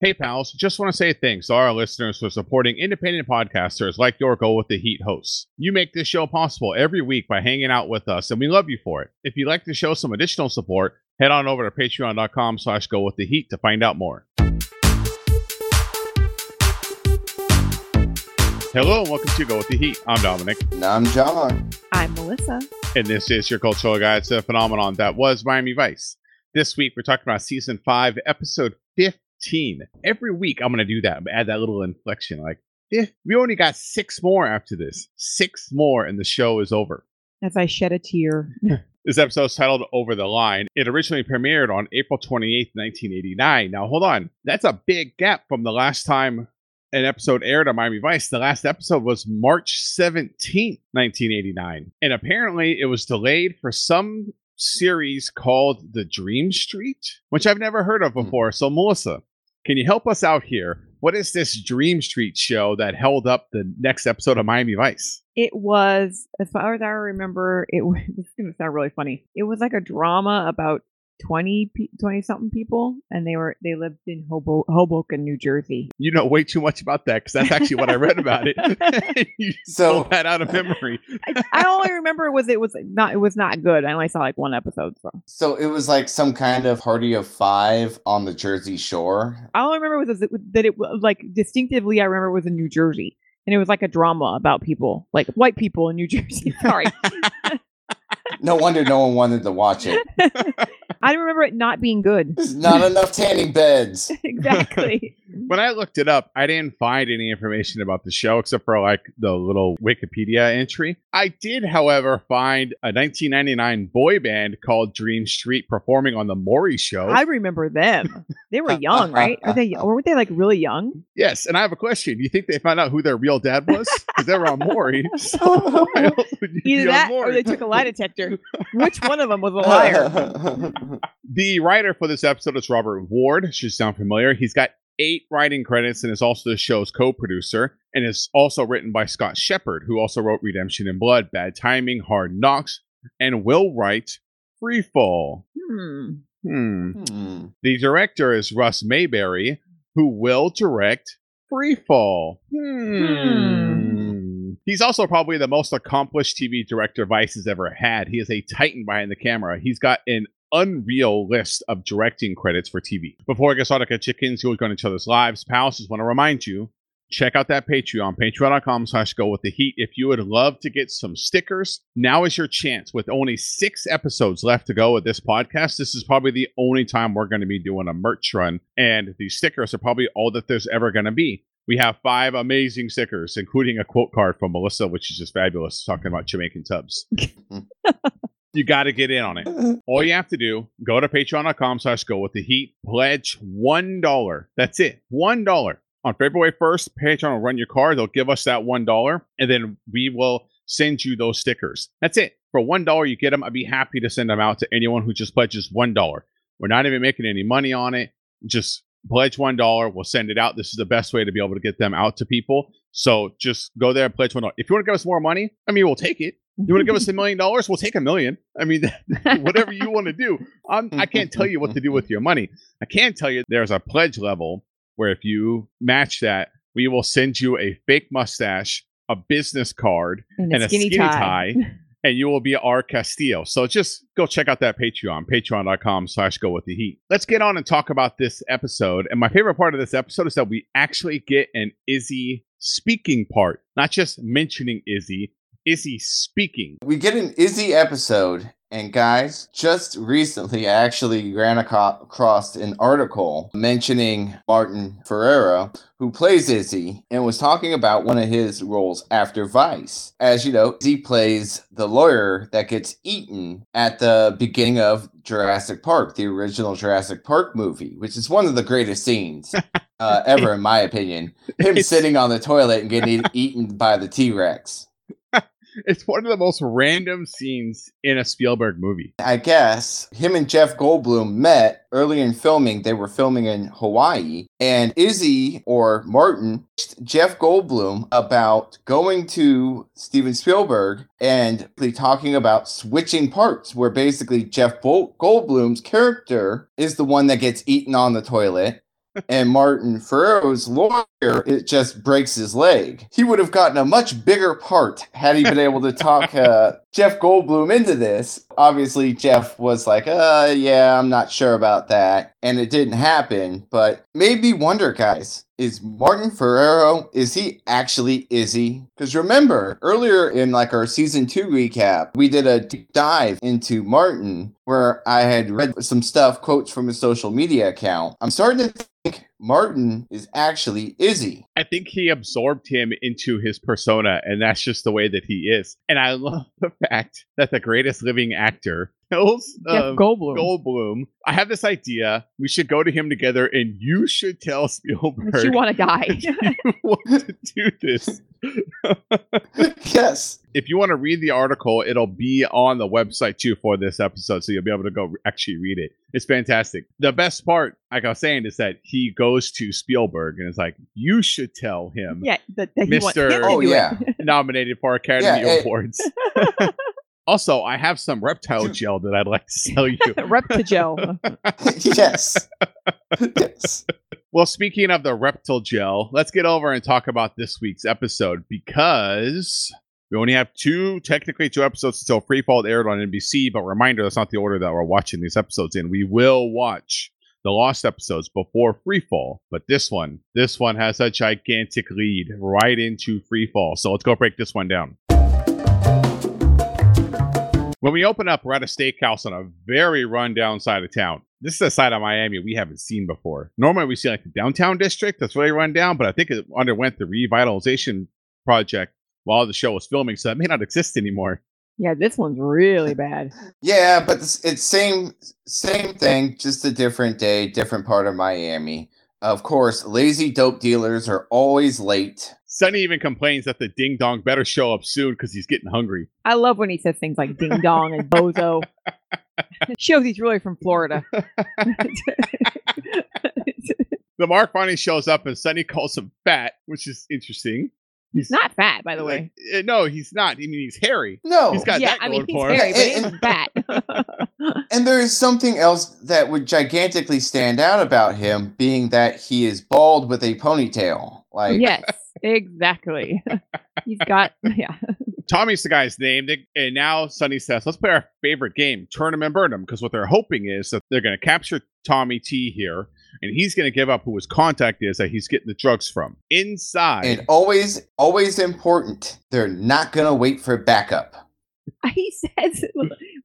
Hey pals, just want to say thanks to our listeners for supporting independent podcasters like your Go With The Heat hosts. You make this show possible every week by hanging out with us, and we love you for it. If you'd like to show some additional support, head on over to patreon.com/gowiththeheat to find out more. Hello and welcome to Go With The Heat. I'm Dominic. And I'm John. I'm Melissa. And this is your cultural guide to the phenomenon that was Miami Vice. This week we're talking about Season 5, Episode 15. Every week I'm going to do that, add that little inflection, like we only got 6 more after this, 6 more and the show is over. As I shed a tear. This episode is titled Over the Line. It originally premiered on April 28th, 1989. Now hold on, that's a big gap from the last time an episode aired on Miami Vice. The last episode was March 17th, 1989, and apparently it was delayed for some series called The Dream Street, which I've never heard of before. So Melissa, can you help us out here? What is this Dream Street show that held up the next episode of Miami Vice? It was, as far as I remember, it was, this is going to sound really funny, it was like a drama about 20-something people, and they lived in Hoboken, New Jersey. You know way too much about that, because that's actually what I read about it. You so pulled that out of memory. I only remember it was not good. I only saw like one episode. So it was like some kind of party of 5 on the Jersey Shore. I only remember was that it was like distinctively. I remember it was in New Jersey, and it was like a drama about people, like white people in New Jersey. Sorry. No wonder no one wanted to watch it. I remember it not being good. There's not enough tanning beds. Exactly. When I looked it up, I didn't find any information about the show except for like the little Wikipedia entry. I did, however, find a 1999 boy band called Dream Street performing on the Maury Show. I remember them. They were young, right? Weren't they like really young? Yes. And I have a question. Do you think they found out who their real dad was? Because they were on Maury. So either that or they took a lie detector. Which one of them was a liar? The writer for this episode is Robert Ward. Should sound familiar. He's got 8 writing credits and is also the show's co-producer, and is also written by Scott Shepherd, who also wrote Redemption in Blood, Bad Timing, Hard Knocks, and will write Freefall. The director is Russ Mayberry, who will direct Freefall. He's also probably the most accomplished TV director Vice has ever had. He is a titan behind the camera. He's got an unreal list of directing credits for TV. Before I get started, chickens who are going to each other's lives, pals, just want to remind you, check out that Patreon, patreon.com/gowiththeheat. If you would love to get some stickers, now is your chance. With only 6 episodes left to go with this podcast, this is probably the only time we're going to be doing a merch run, and these stickers are probably all that there's ever going to be. We have 5 amazing stickers, including a quote card from Melissa, which is just fabulous, talking about Jamaican tubs. You got to get in on it. All you have to do, go to patreon.com/gowiththeheat, pledge $1. That's it. $1. On February 1st, Patreon will run your card. They'll give us that $1, and then we will send you those stickers. That's it. For $1, you get them. I'd be happy to send them out to anyone who just pledges $1. We're not even making any money on it. Just pledge $1. We'll send it out. This is the best way to be able to get them out to people. So just go there and pledge $1. If you want to give us more money, I mean, we'll take it. You want to give us $1 million? We'll take $1 million. I mean, whatever you want to do. I can't tell you what to do with your money. I can tell you there's a pledge level where if you match that, we will send you a fake mustache, a business card, and a skinny tie, and you will be our Castillo. So just go check out that Patreon, patreon.com/gowiththeheat. Let's get on and talk about this episode. And my favorite part of this episode is that we actually get an Izzy speaking part, not just mentioning Izzy. Izzy speaking. We get an Izzy episode, and guys, just recently I actually ran across an article mentioning Martin Ferrero, who plays Izzy, and was talking about one of his roles after Vice. As you know, Izzy plays the lawyer that gets eaten at the beginning of Jurassic Park, the original Jurassic Park movie, which is one of the greatest scenes ever, in my opinion. Him sitting on the toilet and getting eaten by the T-Rex. It's one of the most random scenes in a Spielberg movie. I guess him and Jeff Goldblum met early in filming. They were filming in Hawaii, and Izzy, or Martin, Jeff Goldblum about going to Steven Spielberg and talking about switching parts, where basically Jeff Goldblum's character is the one that gets eaten on the toilet. and Martin Ferrero's lawyer, it just breaks his leg. He would have gotten a much bigger part had he been able to talk Jeff Goldblum into this. Obviously, Jeff was like, yeah, I'm not sure about that. And it didn't happen, but made me wonder, guys, is Martin Ferrero, is he actually Izzy? Because remember, earlier in like our season 2 recap, we did a deep dive into Martin where I had read some stuff, quotes from his social media account. I'm starting to think Martin is actually Izzy. I think he absorbed him into his persona, and that's just the way that he is. And I love the fact that the greatest living actor, Goldblum. I have this idea. We should go to him together, and you should tell Spielberg that you want to die. You want to do this. Yes. If you want to read the article, it'll be on the website too for this episode, so you'll be able to go actually read it. It's fantastic. The best part, like I was saying, is that he goes to Spielberg and is like, "You should tell him, that Mr. nominated for Academy Awards." Also, I have some reptile gel that I'd like to sell you. Reptigel. Yes. Well, speaking of the reptile gel, let's get over and talk about this week's episode, because we only have technically two episodes until Freefall aired on NBC. But reminder, that's not the order that we're watching these episodes in. We will watch the lost episodes before Freefall, but this one has a gigantic lead right into Freefall. So let's go break this one down. When we open up, we're at a steakhouse on a very rundown side of town. This is a side of Miami we haven't seen before. Normally, we see like the downtown district that's really run down, but I think it underwent the revitalization project while the show was filming, so that may not exist anymore. Yeah, this one's really bad. Yeah, but it's same thing, just a different day, different part of Miami. Of course, lazy dope dealers are always late. Sonny even complains that the Ding Dong better show up soon because he's getting hungry. I love when he says things like Ding Dong and Bozo. Shows he's really from Florida. The Mark finally shows up and Sonny calls him fat, which is interesting. He's not fat, by the way. No, he's not. I mean, he's hairy. No. He's got that going for him. Yeah, I mean, he's hairy, but he's fat. And there is something else that would gigantically stand out about him, being that he is bald with a ponytail. Like, yes, exactly. He's got, Tommy's the guy's name. And now Sonny says, let's play our favorite game, Tournament Burnham, because what they're hoping is that they're going to capture Tommy T here. And he's going to give up who his contact is that he's getting the drugs from. Inside. And always important, they're not going to wait for backup. He says,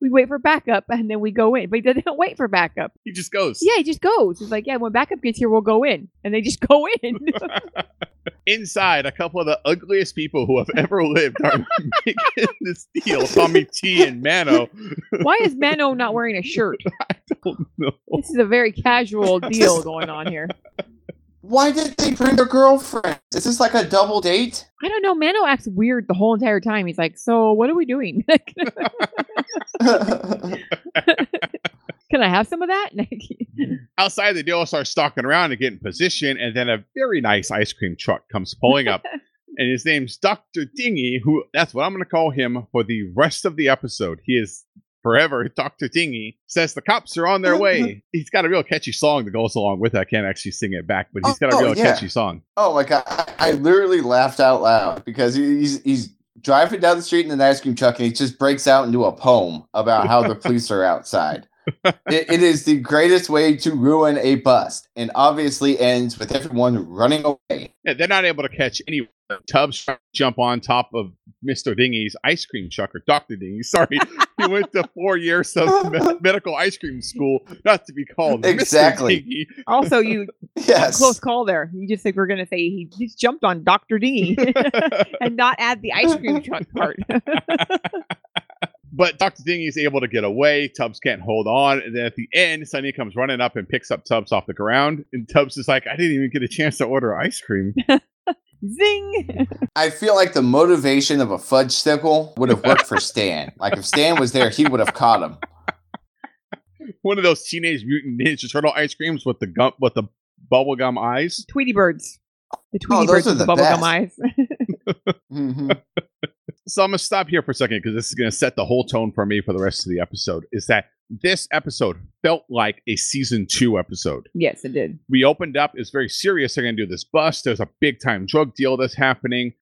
we wait for backup and then we go in. But they don't wait for backup. He just goes. Yeah, he just goes. He's like, when backup gets here, we'll go in. And they just go in. Inside, a couple of the ugliest people who have ever lived are making this deal. Tommy T and Mano. Why is Mano not wearing a shirt? I don't know. This is a very casual deal going on here. Why did they bring their girlfriend? Is this like a double date? I don't know. Mano acts weird the whole entire time. He's like, so what are we doing? Can I have some of that? Outside, the deal starts stalking around to get in position, and then a very nice ice cream truck comes pulling up. And his name's Dr. Dingy, who that's what I'm going to call him for the rest of the episode. He is forever Dr. Dingy. Says the cops are on their way. He's got a real catchy song that goes along with it. I can't actually sing it back, but he's got a real catchy song. Oh my God. I literally laughed out loud because he's driving down the street in an ice cream truck and he just breaks out into a poem about how the police are outside. It is the greatest way to ruin a bust, and obviously ends with everyone running away. Yeah, they're not able to catch anyone. Tubbs jump on top of Mr. Dingy's ice cream truck, or Dr. Dingy. Sorry, he went to 4 years of medical ice cream school, not to be called Mr. Dingy. Also, close call there. You just think we're going to say he just jumped on Dr. Dingy and not add the ice cream truck part. But Dr. Dingy is able to get away. Tubbs can't hold on. And then at the end, Sonny comes running up and picks up Tubbs off the ground. And Tubbs is like, I didn't even get a chance to order ice cream. Zing! I feel like the motivation of a fudge stickle would have worked for Stan. Like if Stan was there, he would have caught him. One of those Teenage Mutant Ninja Turtle ice creams with the bubblegum eyes. Tweety Birds. The Tweety Birds with the bubblegum eyes. Mm-hmm. So I'm going to stop here for a second because this is going to set the whole tone for me for the rest of the episode, is that this episode felt like a season 2 episode. Yes, it did. We opened up. It's very serious. They're going to do this bust. There's a big time drug deal that's happening.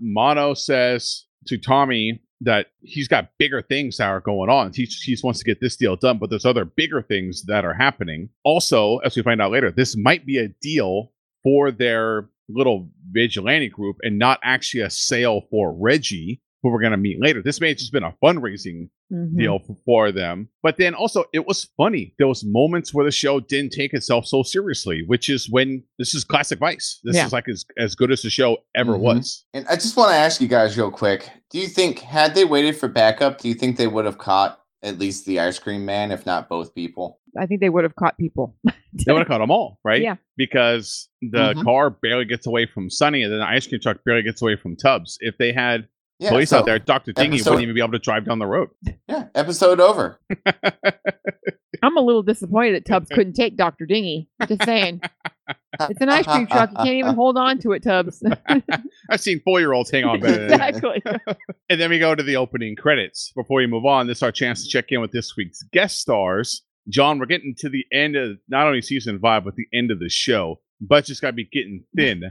Mono says to Tommy that he's got bigger things that are going on. He wants to get this deal done, but there's other bigger things that are happening. Also, as we find out later, this might be a deal for their little vigilante group and not actually a sale for Reggie, who we're going to meet later. This may have just been a fundraising deal for them. But then also, it was funny. There was moments where the show didn't take itself so seriously, which is when this is classic Vice. This is like as good as the show ever was. And I just want to ask you guys real quick. Do you think, had they waited for backup, do you think they would have caught at least the ice cream man, if not both people? I think they would have caught people. They would have caught them all, right? Yeah. Because the car barely gets away from Sonny, and then the ice cream truck barely gets away from Tubbs. If they had police out there, Dr. Dingy wouldn't even be able to drive down the road. Yeah, episode over. I'm a little disappointed that Tubbs couldn't take Dr. Dingy. Just saying. It's an ice cream truck. You can't even hold on to it, Tubbs. I've seen 4-year-olds hang on better than exactly. And then we go to the opening credits. Before we move on, this is our chance to check in with this week's guest stars. John, we're getting to the end of not only season 5, but the end of the show. Budget's got to be getting thin.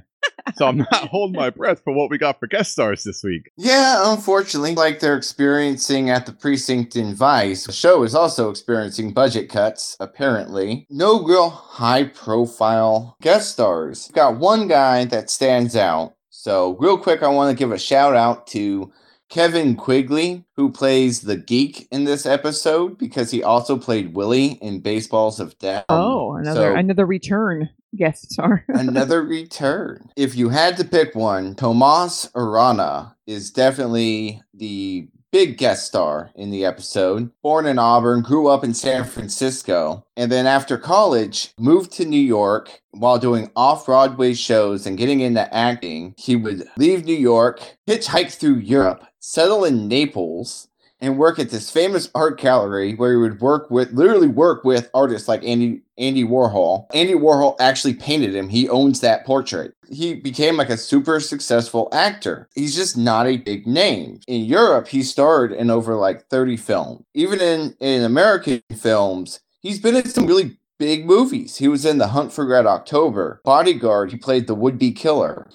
So I'm not holding my breath for what we got for guest stars this week. Yeah, unfortunately, like they're experiencing at the precinct in Vice, the show is also experiencing budget cuts, apparently. No real high-profile guest stars. We've got one guy that stands out. So real quick, I want to give a shout-out to Kevin Quigley, who plays the geek in this episode, because he also played Willie in Baseballs of Death. Oh, another return guest star. Another return. If you had to pick one, Tomas Arana is definitely the big guest star in the episode. Born in Auburn, grew up in San Francisco, and then after college, moved to New York while doing off-Broadway shows and getting into acting. He would leave New York, hitchhike through Europe, settle in Naples, and work at this famous art gallery where he would work with artists like Andy Warhol. Andy Warhol actually painted him. He owns that portrait. He became like a super successful actor. He's just not a big name. In Europe, he starred in over like 30 films. Even in American films, he's been in some really big movies. He was in The Hunt for Red October. Bodyguard, he played the would-be killer.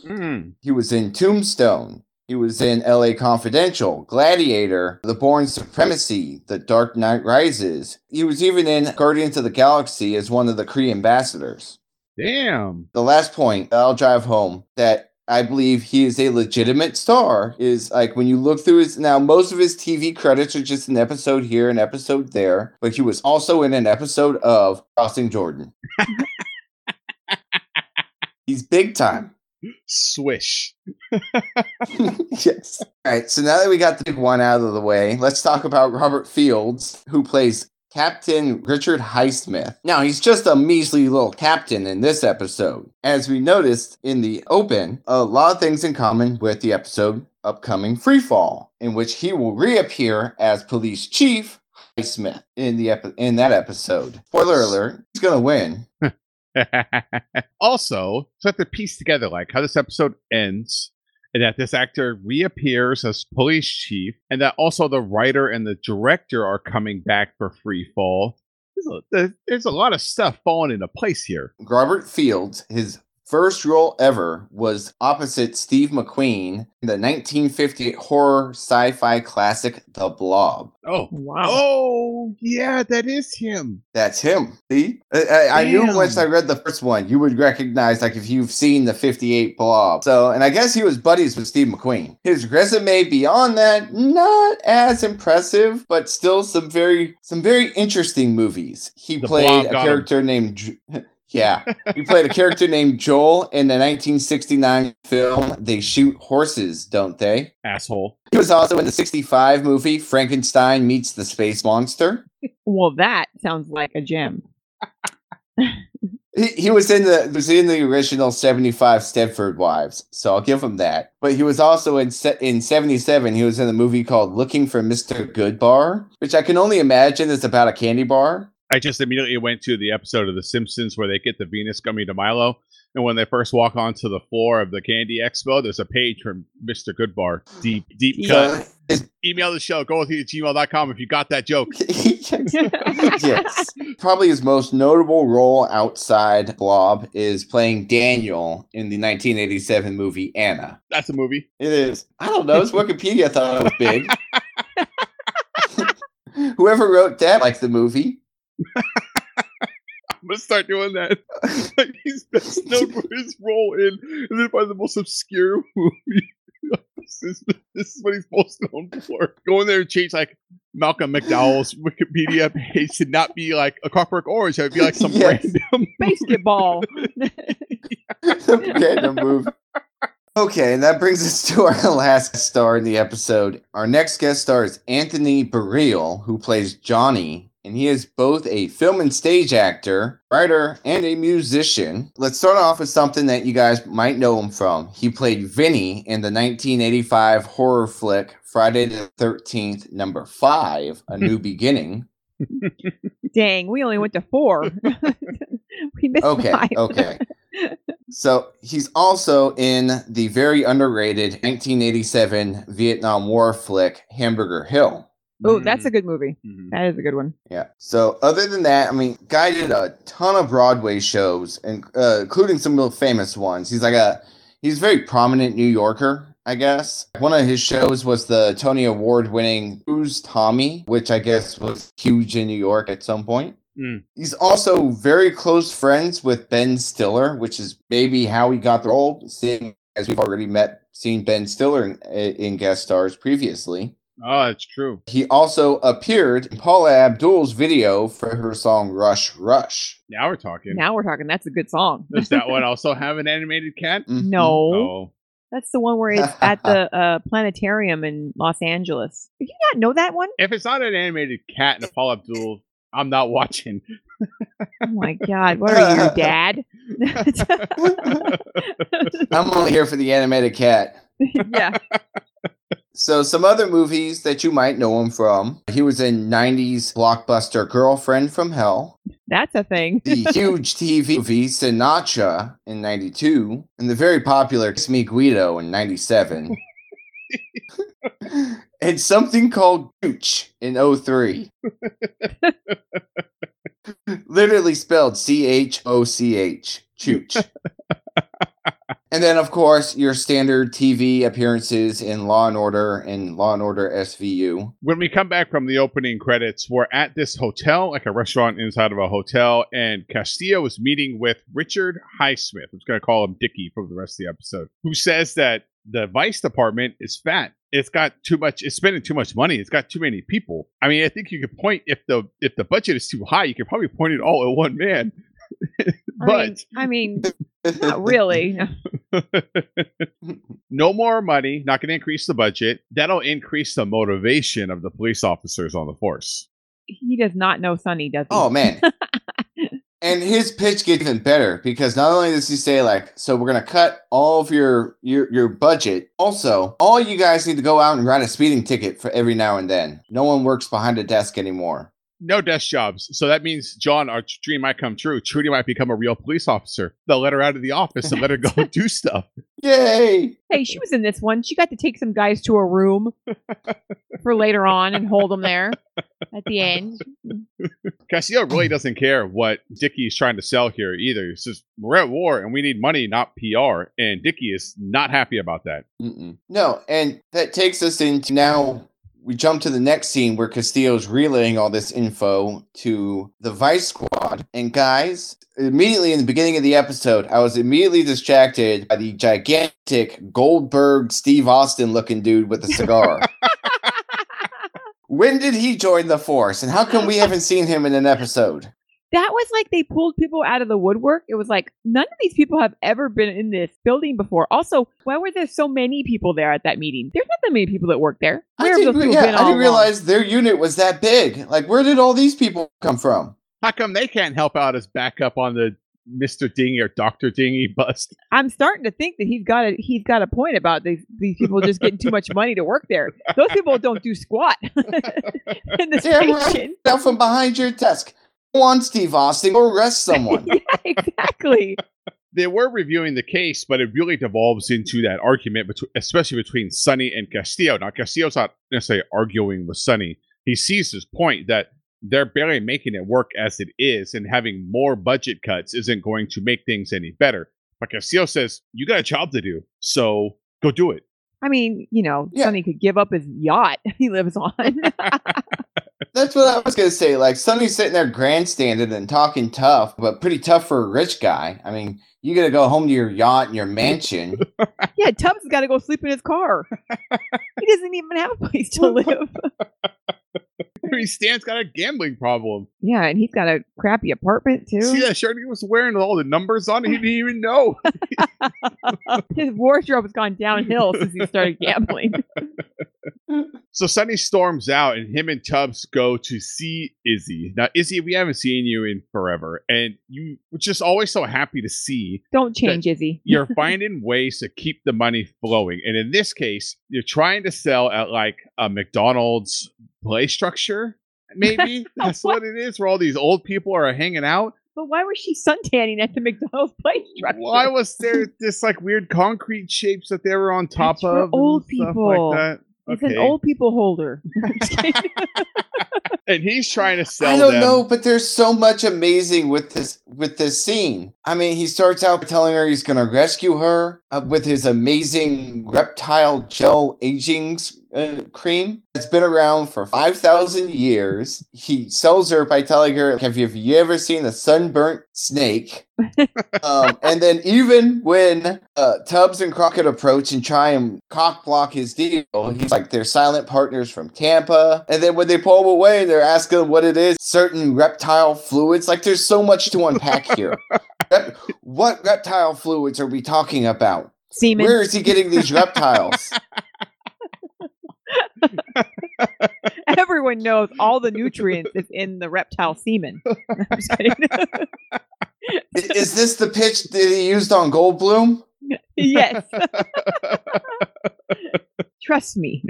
He was in Tombstone. He was in L.A. Confidential, Gladiator, The Bourne Supremacy, The Dark Knight Rises. He was even in Guardians of the Galaxy as one of the Kree ambassadors. Damn. The last point, I'll drive home, that I believe he is a legitimate star is like when you look through his... Now, most of his TV credits are just an episode here, an episode there, but he was also in an episode of Crossing Jordan. He's big time. Swish. Yes. All right, so now that we got the big one out of the way, let's talk about Robert Fields, who plays Captain Richard Highsmith. Now, he's just a measly little captain in this episode. As we noticed in the open, a lot of things in common with the episode upcoming Freefall, in which he will reappear as police chief Highsmith in that episode. Spoiler alert, he's going to win. Also, so I have to piece together like how this episode ends and that this actor reappears as police chief and that also the writer and the director are coming back for Freefall. There's a lot of stuff falling into place here. Robert Fields, his first role ever, was opposite Steve McQueen in the 1958 horror sci-fi classic The Blob. Oh, wow. Oh, yeah, that is him. That's him. See? I knew once I read the first one, you would recognize, like, if you've seen the 58 Blob. So, and I guess he was buddies with Steve McQueen. His resume beyond that, not as impressive, but still some very interesting movies. He played a character named... Yeah, he played a character named Joel in the 1969 film They Shoot Horses, Don't They? Asshole. He was also in the 1965 movie Frankenstein Meets the Space Monster. Well, that sounds like a gem. He was in the original 1975 Stepford Wives, so I'll give him that. But he was also in 1977, he was in the movie called Looking for Mr. Goodbar, which I can only imagine is about a candy bar. I just immediately went to the episode of The Simpsons where they get the Venus gummy to Milo. And when they first walk onto the floor of the Candy Expo, there's a page from Mr. Goodbar. Deep cut. Email the show, gowiththeat@gmail.com if you got that joke. Yes. Probably his most notable role outside Blob is playing Daniel in the 1987 movie Anna. That's a movie. It is. I don't know. It's Wikipedia thought it was big. Whoever wrote that likes the movie. I'm going to start doing that. Like, he's best known for his role in, and then by the most obscure movie. This is what he's most known for. Go in there and change, like, Malcolm McDowell's Wikipedia page to not be, like, A Clockwork Orange. It would be, like, some random basketball. Random move. Okay, and that brings us to our last star in the episode. Our next guest star is Anthony Burrell, who plays Johnny. And he is both a film and stage actor, writer, and a musician. Let's start off with something that you guys might know him from. He played Vinny in the 1985 horror flick Friday the 13th, number 5, A New Beginning. Dang, we only went to 4. We missed 5. Okay. So he's also in the very underrated 1987 Vietnam War flick Hamburger Hill. Oh, that's a good movie. Mm-hmm. That is a good one. Yeah. So other than that, I mean, Guy did a ton of Broadway shows, and including some real famous ones. He's a very prominent New Yorker, I guess. One of his shows was the Tony Award-winning Who's Tommy, which I guess was huge in New York at some point. Mm. He's also very close friends with Ben Stiller, which is maybe how he got the role, seeing as we've already seen Ben Stiller in guest stars previously. Oh, that's true. He also appeared in Paula Abdul's video for her song Rush Rush. Now we're talking. That's a good song. Does that one also have an animated cat? Mm-hmm. No. Oh. That's the one where it's at the planetarium in Los Angeles. Did you not know that one? If it's not an animated cat in Paula Abdul, I'm not watching. Oh my God. What are you, Dad? I'm only here for the animated cat. Yeah. So some other movies that you might know him from. He was in 90s blockbuster Girlfriend from Hell. That's a thing. The huge TV movie Sinatra in 92. And the very popular Kiss Me Guido in 97. And something called Gooch in 03. Literally spelled C-H-O-C-H. Chooch. And then, of course, your standard TV appearances in Law & Order and Law & Order SVU. When we come back from the opening credits, we're at this hotel, like a restaurant inside of a hotel, and Castillo is meeting with Richard Highsmith. I'm just going to call him Dickie for the rest of the episode, who says that the Vice Department is fat. It's spending too much money. It's got too many people. I mean, I think you could point, if the budget is too high, you could probably point it all at one man. But I mean, not really. No more money, not going to increase the budget. That'll increase the motivation of the police officers on the force. He does not know Sonny, does he? Oh, man. And his pitch gets even better, because not only does he say, like, so we're going to cut all of your budget. Also, all you guys need to go out and write a speeding ticket for every now and then. No one works behind a desk anymore. No desk jobs. So that means, John, our dream might come true. Trudy might become a real police officer. They'll let her out of the office and let her go do stuff. Yay! Hey, she was in this one. She got to take some guys to a room for later on and hold them there at the end. Castillo really doesn't care what Dickie's trying to sell here either. It's just, we're at war and we need money, not PR. And Dickie is not happy about that. Mm-mm. No, and that takes us into now... We jump to the next scene where Castillo's relaying all this info to the Vice Squad. And guys, immediately in the beginning of the episode, I was immediately distracted by the gigantic Goldberg Steve Austin looking dude with a cigar. When did he join the force? And how come we haven't seen him in an episode? That was like they pulled people out of the woodwork. It was like, none of these people have ever been in this building before. Also, why were there so many people there at that meeting? There's not that many people that work there. I didn't realize their unit was that big. Like, where did all these people come from? How come they can't help out as backup on the Mr. Dingy or Dr. Dingy bust? I'm starting to think that he's got a point about these people just getting too much money to work there. Those people don't do squat in the station. Right out from behind your desk. Go on, Steve Austin, or arrest someone. Yeah, exactly. They were reviewing the case, but it really devolves into that argument, especially between Sonny and Castillo. Now, Castillo's not necessarily arguing with Sonny. He sees his point that they're barely making it work as it is, and having more budget cuts isn't going to make things any better. But Castillo says, you got a job to do, so go do it. I mean, you know, yeah. Sonny could give up his yacht he lives on. That's what I was going to say. Like, Sonny's sitting there grandstanding and talking tough, but pretty tough for a rich guy. I mean, you got to go home to your yacht and your mansion. Yeah, Tubbs has got to go sleep in his car. He doesn't even have a place to live. I mean, Stan's got a gambling problem. Yeah, and he's got a crappy apartment, too. See that shirt he was wearing with all the numbers on it? He didn't even know. His wardrobe has gone downhill since he started gambling. So Sonny storms out, and him and Tubbs go to see Izzy. Now, Izzy, we haven't seen you in forever, and you were just always so happy to see. Don't change, Izzy. You're finding ways to keep the money flowing. And in this case, you're trying to sell at like a McDonald's play structure, maybe. That's what it is, where all these old people are hanging out. But why was she suntanning at the McDonald's play structure? Why was there this like weird concrete shapes that they were on top That's of? For old people. Like that? It's okay. An old people holder. And he's trying to sell them. I don't know, but there's so much amazing with this scene. I mean, he starts out telling her he's going to rescue her with his amazing reptile gel aging cream that's been around for 5,000 years. He sells her by telling her, have you ever seen a sunburnt snake? And then even when Tubbs and Crockett approach and try and cock block his deal, he's like, they're silent partners from Tampa. And then when they pull him away, they're asking what it is, certain reptile fluids. Like, there's so much to unpack here. What reptile fluids are we talking about? Semen. Where is he getting these reptiles? Everyone knows all the nutrients is in the reptile semen. I'm just kidding. Is this the pitch that he used on Goldblum? Yes. Trust me.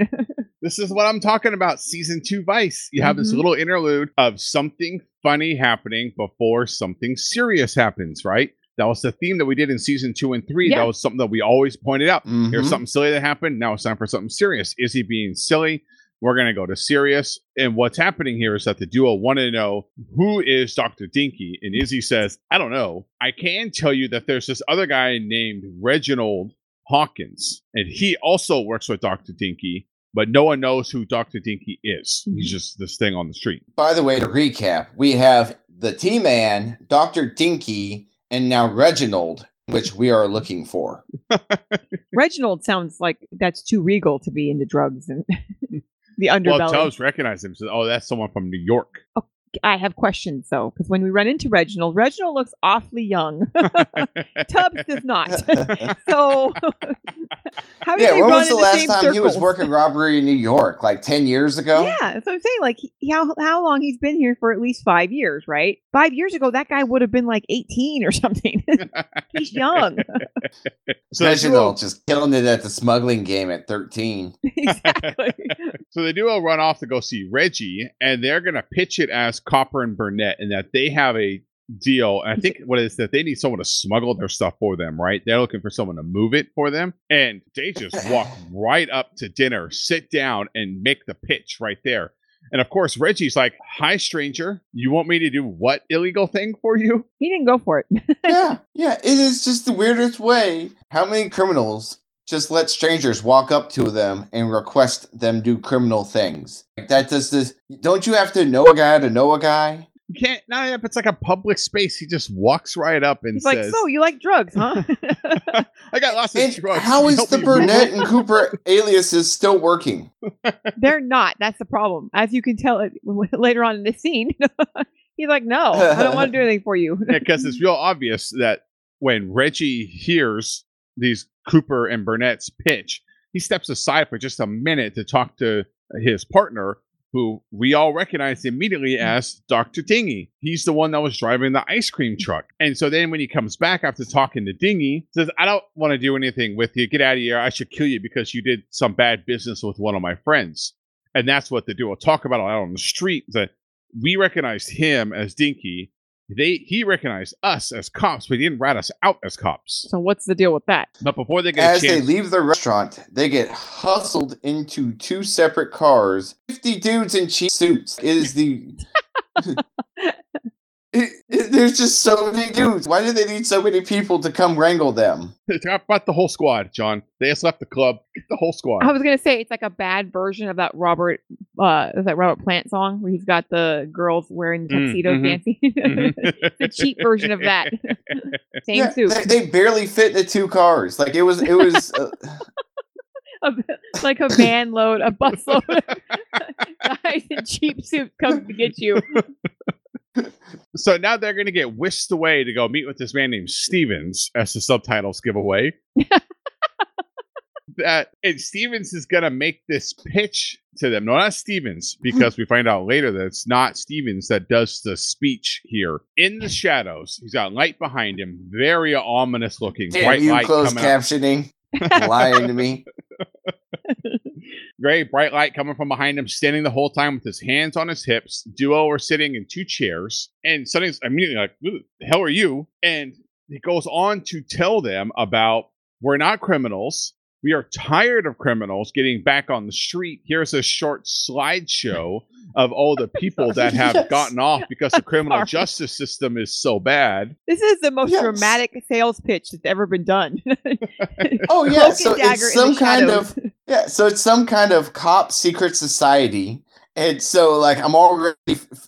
This is what I'm talking about. Season 2 Vice. You have this little interlude of something funny happening before something serious happens, right? That was the theme that we did in season 2 and 3. Yeah. That was something that we always pointed out. Mm-hmm. Here's something silly that happened. Now it's time for something serious. Is he being silly? We're going to go to serious. And what's happening here is that the duo want to know, who is Dr. Dinky? And Izzy says, I don't know. I can tell you that there's this other guy named Reginald Hawkins. And he also works with Dr. Dinky, but no one knows who Dr. Dinky is. He's just this thing on the street. By the way, to recap, we have the T-Man, Dr. Dinky, and now Reginald, which we are looking for. Reginald sounds like that's too regal to be into drugs and... The underbelly. Well, Tubbs recognized him. So, oh, that's someone from New York. Oh, I have questions, though, because when we run into Reginald, Reginald looks awfully young. Tubbs does not. So, how did they run in the same circles? Yeah, when was the last time he was working robbery in New York? Like 10 years ago? Yeah, that's what I'm saying. Like, how long he's been here for at least 5 years, right? 5 years ago, that guy would have been like 18 or something. He's young. So Reginald just killing it at the smuggling game at 13. Exactly. So the duo run off to go see Reggie, and they're going to pitch it as Copper and Burnett, and that they have a deal. And I think what it is that they need someone to smuggle their stuff for them, right? They're looking for someone to move it for them. And they just walk right up to dinner, sit down, and make the pitch right there. And of course, Reggie's like, hi, stranger. You want me to do what illegal thing for you? He didn't go for it. Yeah. It is just the weirdest way. How many criminals just let strangers walk up to them and request them do criminal things? Like, that does this. Don't you have to know a guy to know a guy? You can't. Not if it's like a public space. He just walks right up and says, "So you like drugs, huh?" I got lots of drugs. How is the Burnett and Cooper aliases still working? They're not. That's the problem. As you can tell later on in the scene, he's like, "No, I don't want to do anything for you." Because it's real obvious that when Reggie hears these Cooper and Burnett's pitch, he steps aside for just a minute to talk to his partner, who we all recognize immediately as Dr. Dingy. He's the one that was driving the ice cream truck. And so then when he comes back after talking to Dingy, says, I don't want to do anything with you. Get out of here. I should kill you because you did some bad business with one of my friends. And that's what the duo talk about out on the street. That we recognized him as Dinky. He recognized us as cops, but he didn't rat us out as cops. So what's the deal with that? But before they get they leave the restaurant, they get hustled into two separate cars. 50 dudes in cheap suits is the... There's just so many dudes. Why do they need so many people to come wrangle them? It's about the whole squad, John. They just left the club. Get the whole squad. I was going to say, it's like a bad version of that Robert Plant song where he's got the girls wearing the tuxedo fancy. The cheap version of that. Same suit. They barely fit the two cars. Like it was like a van load, a bus load of guys in cheap suits come to get you. So now they're going to get whisked away to go meet with this man named Stevens, as the subtitles give away. And Stevens is going to make this pitch to them. No, not Stevens, because we find out later that it's not Stevens that does the speech here. In the shadows, he's got light behind him, very ominous looking. Damn you, closed captioning. Lying to me. Great bright light coming from behind him, standing the whole time with his hands on his hips. Duo are sitting in two chairs, and Sonny's immediately like, who the hell are you? And he goes on to tell them about, we're not criminals. We are tired of criminals getting back on the street. Here's a short slideshow of all the people that have gotten off because the criminal justice system is so bad. This is the most dramatic sales pitch that's ever been done. Oh yeah, so it's some kind of cop secret society, and so like I'm already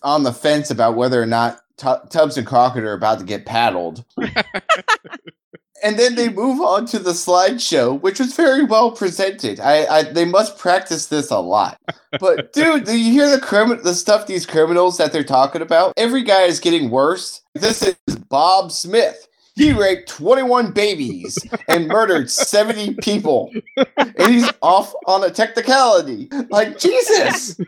on the fence about whether or not Tubbs and Crockett are about to get paddled. And then they move on to the slideshow, which was very well presented. They must practice this a lot. But, dude, do you hear the stuff these criminals that they're talking about? Every guy is getting worse. This is Bob Smith. He raped 21 babies and murdered 70 people. And he's off on a technicality. Like, Jesus!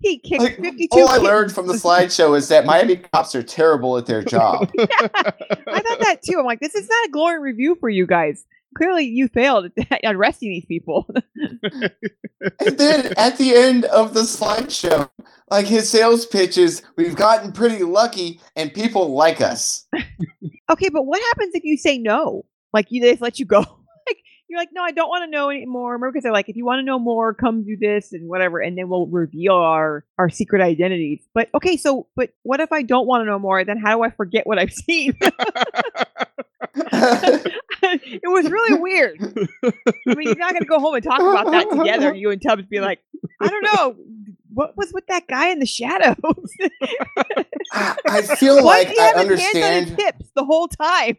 He kicked 52 all kids. I learned from the slideshow is that Miami cops are terrible at their job. Yeah, I thought that too. I'm like, this is not a glowing review for you guys. Clearly, you failed at arresting these people. And then at the end of the slideshow, like his sales pitch is, we've gotten pretty lucky and people like us. Okay, but what happens if you say no? Like, they just let you go. You're like, no, I don't want to know anymore. Remember, because they're like, if you want to know more, come do this and whatever, and then we'll reveal our secret identities. But okay, but what if I don't want to know more? Then how do I forget what I've seen? It was really weird. I mean, you're not going to go home and talk about that together. You and Tubbs be like, I don't know. What was with that guy in the shadows? I feel like I understand. His hands on his hips the whole time.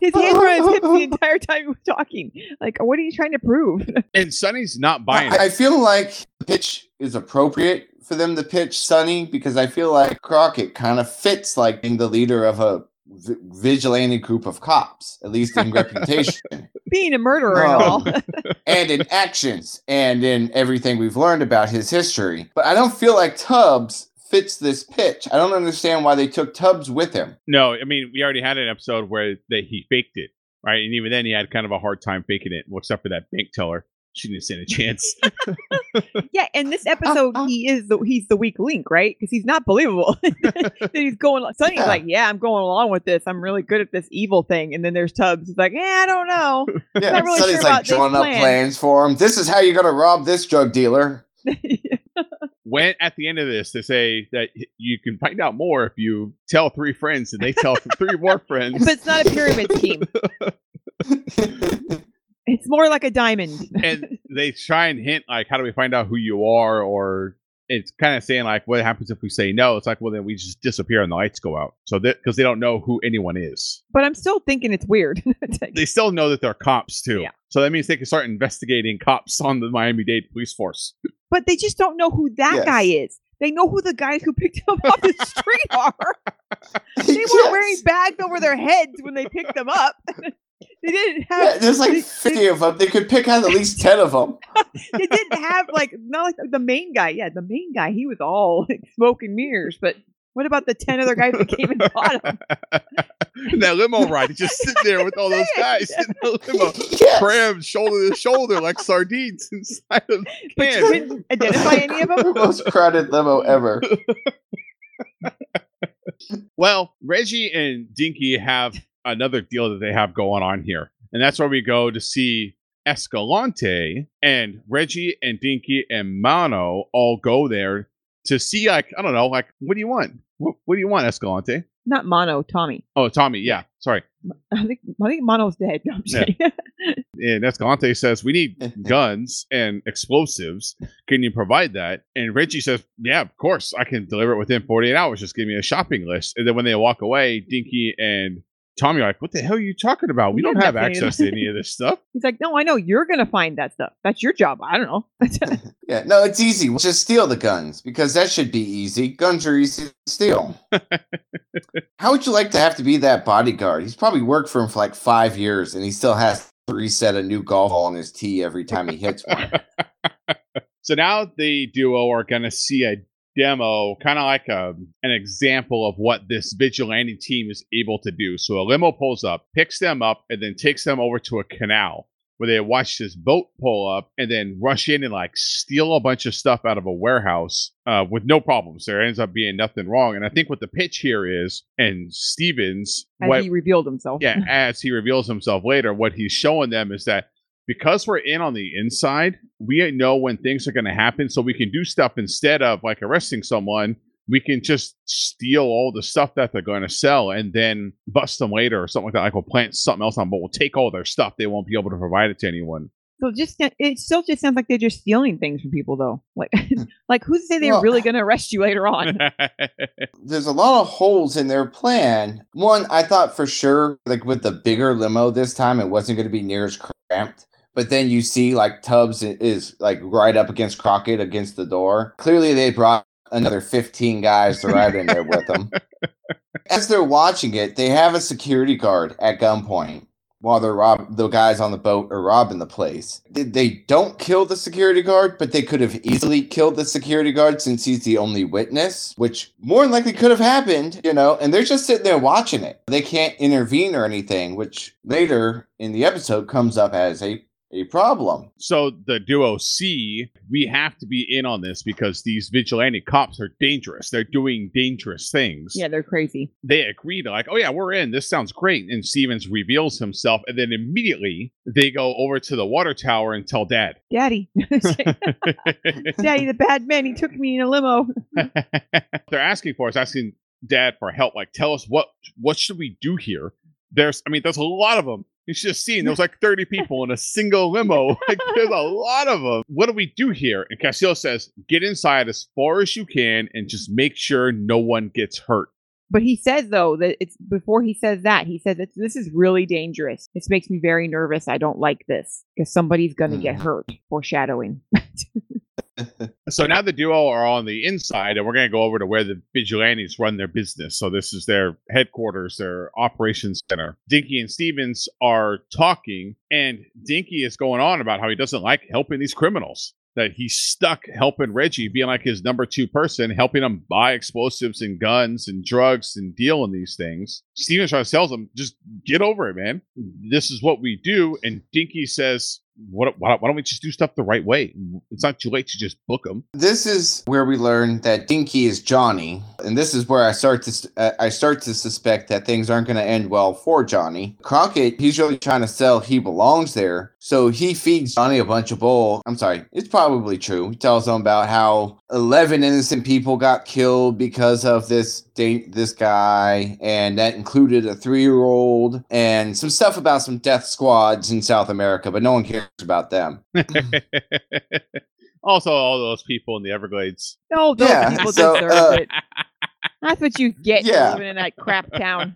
His hands were on his hips the entire time he was talking. Like, what are you trying to prove? And Sonny's not buying it. I feel like the pitch is appropriate for them to pitch Sonny because I feel like Crockett kind of fits like being the leader of a vigilante group of cops, at least in reputation. Being a murderer and all. And in actions and in everything we've learned about his history. But I don't feel like Tubbs fits this pitch. I don't understand why they took Tubbs with him. No, I mean, we already had an episode where he faked it, right? And even then, he had kind of a hard time faking it, except for that bank teller. She didn't stand a chance. Yeah, and this episode, he's the weak link, right? Because he's not believable. He's going. Sonny's like, yeah, I'm going along with this. I'm really good at this evil thing. And then there's Tubbs. He's like, yeah, I don't know. Yeah, not really Sonny's sure like drawing up plans for him. This is how you're going to rob this drug dealer. When at the end of this, they say that you can find out more if you tell three friends, and they tell three more friends. But it's not a pyramid scheme. It's more like a diamond. And they try and hint, like, how do we find out who you are? Or it's kind of saying, like, what happens if we say no? It's like, well, then we just disappear and the lights go out. So that because they don't know who anyone is. But I'm still thinking it's weird. They still know that they're cops, too. Yeah. So that means they can start investigating cops on the Miami-Dade police force. But they just don't know who that guy is. They know who the guys who picked them off the street are. They weren't wearing bags over their heads when they picked them up. They didn't have. Yeah, there's like 50 of them. They could pick out at least 10 of them. They didn't have not like the main guy. Yeah, the main guy. He was all smoke and mirrors. But what about the 10 other guys that came and bought him? That limo ride, he's just sitting there with all those guys in the limo, crammed shoulder to shoulder like sardines inside of the can. But you couldn't identify any of them. The most crowded limo ever. Well, Reggie and Dinky have another deal that they have going on here. And that's where we go to see Escalante, and Reggie and Dinky and Mano all go there to see, like, I don't know, like, what do you want? What do you want, Escalante? Not Mono, Tommy. Oh, Tommy, yeah. Sorry. I think Mono's dead. No, I'm sorry. Yeah. And Escalante says, we need guns and explosives. Can you provide that? And Reggie says, yeah, of course. I can deliver it within 48 hours. Just give me a shopping list. And then when they walk away, Dinky and Tommy are like, what the hell are you talking about? We don't have access to any of this stuff. He's like, no, I know. You're going to find that stuff. That's your job. I don't know. Yeah, no, it's easy. We'll just steal the guns because that should be easy. Guns are easy to steal. How would you like to have to be that bodyguard? He's probably worked for him for like 5 years and he still has to reset a new golf ball on his tee every time he hits one. So now the duo are going to see a demo, kind of like an example of what this vigilante team is able to do. So a limo pulls up, picks them up, and then takes them over to a canal where they watch this boat pull up and then rush in and like steal a bunch of stuff out of a warehouse with no problems. There ends up being nothing wrong. And I think what the pitch here is, and Stevens... As he revealed himself. Yeah, as he reveals himself later, what he's showing them is that because we're in on the inside, we know when things are going to happen, so we can do stuff instead of like arresting someone. We can just steal all the stuff that they're going to sell and then bust them later or something like that. Like we'll plant something else on, but we'll take all their stuff. They won't be able to provide it to anyone. So it still just sounds like they're just stealing things from people, though. Like, who's to say they're really going to arrest you later on? There's a lot of holes in their plan. One, I thought for sure, like with the bigger limo this time, it wasn't going to be near as cramped. But then you see like Tubbs is like right up against Crockett against the door. Clearly they brought another 15 guys to ride in there with them. As they're watching it, they have a security guard at gunpoint while they're the guys on the boat are robbing the place. They don't kill the security guard, but they could have easily killed the security guard since he's the only witness, which more than likely could have happened, you know, and they're just sitting there watching it. They can't intervene or anything, which later in the episode comes up as a problem. So the duo see, we have to be in on this because these vigilante cops are dangerous. They're doing dangerous things. Yeah, they're crazy. They agree to like, oh yeah, we're in. This sounds great. And Stevens reveals himself. And then immediately they go over to the water tower and tell Dad. Daddy. Daddy, the bad man, he took me in a limo. They're asking Dad for help. Like, tell us what should we do here? There's a lot of them. You should have seen, there was like 30 people in a single limo. Like, there's a lot of them. What do we do here? And Cassiel says, get inside as far as you can and just make sure no one gets hurt. But he says, though, that it's before he says that, he says, this is really dangerous. This makes me very nervous. I don't like this because somebody's going to get hurt. Foreshadowing. So now the duo are on the inside, and we're going to go over to where the vigilantes run their business. So this is their headquarters, their operations center. Dinky and Stevens are talking, and Dinky is going on about how he doesn't like helping these criminals, that he's stuck helping Reggie, being like his number two person, helping him buy explosives and guns and drugs and deal in these things. Stevens tries to tell him, just get over it, man. This is what we do. And Dinky says, why don't we just do stuff the right way? It's not too late to just book them. This is where we learn that Dinky is Johnny, and this is where I start to suspect that things aren't going to end well for Johnny. Crockett, he's really trying to sell he belongs there, so he feeds Johnny a bunch of bull. I'm sorry, it's probably true. He tells him about how 11 innocent people got killed because of this guy, and that included a 3-year-old and some stuff about some death squads in South America, but no one cares about them. Also, all those people in the Everglades. Oh, those people deserve it. That's what you get living in that crap town.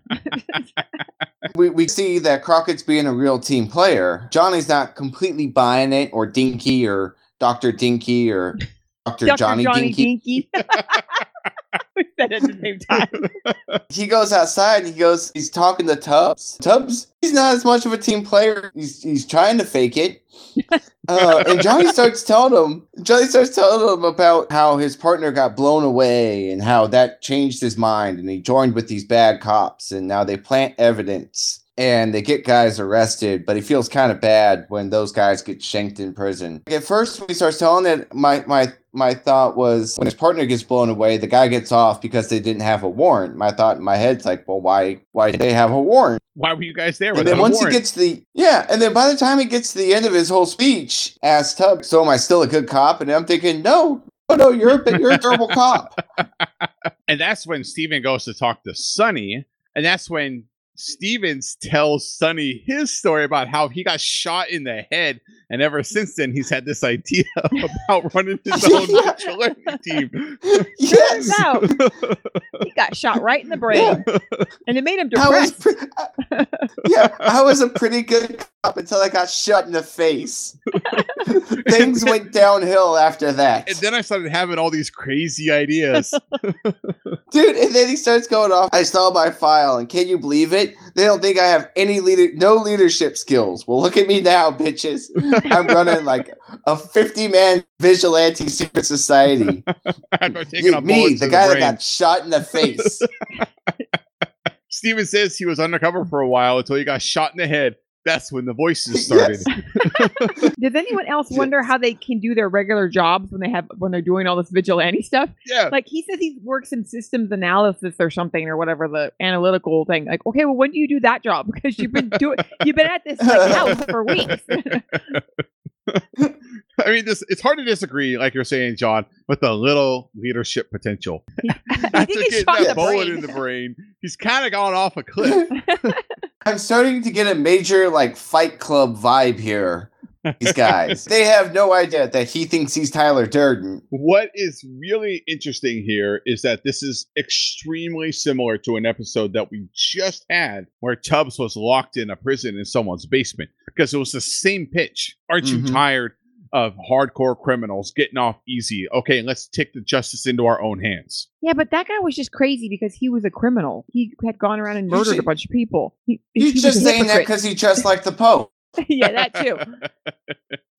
We see that Crockett's being a real team player. Johnny's not completely buying it, or Dinky, or Dr. Dinky, or Dr. Johnny Dinky. We said it at the same time. He goes outside and he's talking to Tubbs. Tubbs, he's not as much of a team player. He's trying to fake it. And Johnny starts telling him about how his partner got blown away and how that changed his mind. And he joined with these bad cops. And now they plant evidence. and they get guys arrested, but he feels kind of bad when those guys get shanked in prison. At first, when he starts telling it, my thought was, when his partner gets blown away, the guy gets off because they didn't have a warrant. My thought in my head's like, well, why did they have a warrant? Why were you guys there without a warrant? And then by the time he gets to the end of his whole speech, asked Tubbs, so am I still a good cop? And I'm thinking, no, you're a terrible cop. And that's when Steven goes to talk to Sonny, and that's when Stevens tells Sonny his story about how he got shot in the head, and ever since then he's had this idea about running his own vigilante team. Yes, he got shot right in the brain, and it made him depressed. I was a pretty good cop until I got shot in the face. Things went downhill after that, and then I started having all these crazy ideas, dude. And then he starts going off. I saw my file, and can you believe it? They don't think I have any no leadership skills. Well, look at me now, bitches. I'm running like a 50-man vigilante secret society. That got shot in the face. Steven says he was undercover for a while until he got shot in the head. That's when the voices started. Yes. Does anyone else wonder how they can do their regular jobs when they're doing all this vigilante stuff? Yeah. Like he says he works in systems analysis or something, or whatever the analytical thing. Like, okay, well, when do you do that job? Because you've been at this house for weeks. I mean, it's hard to disagree, like you're saying, John, with the little leadership potential. After getting that bullet in the brain, he's kind of gone off a cliff. I'm starting to get a major, like, Fight Club vibe here. These guys. They have no idea that he thinks he's Tyler Durden. What is really interesting here is that this is extremely similar to an episode that we just had where Tubbs was locked in a prison in someone's basement because it was the same pitch. Aren't you tired of hardcore criminals getting off easy? Okay, let's take the justice into our own hands. Yeah, but that guy was just crazy because he was a criminal. He had gone around and murdered a bunch of people. You're just saying that because he dressed like the Pope. Yeah, that too.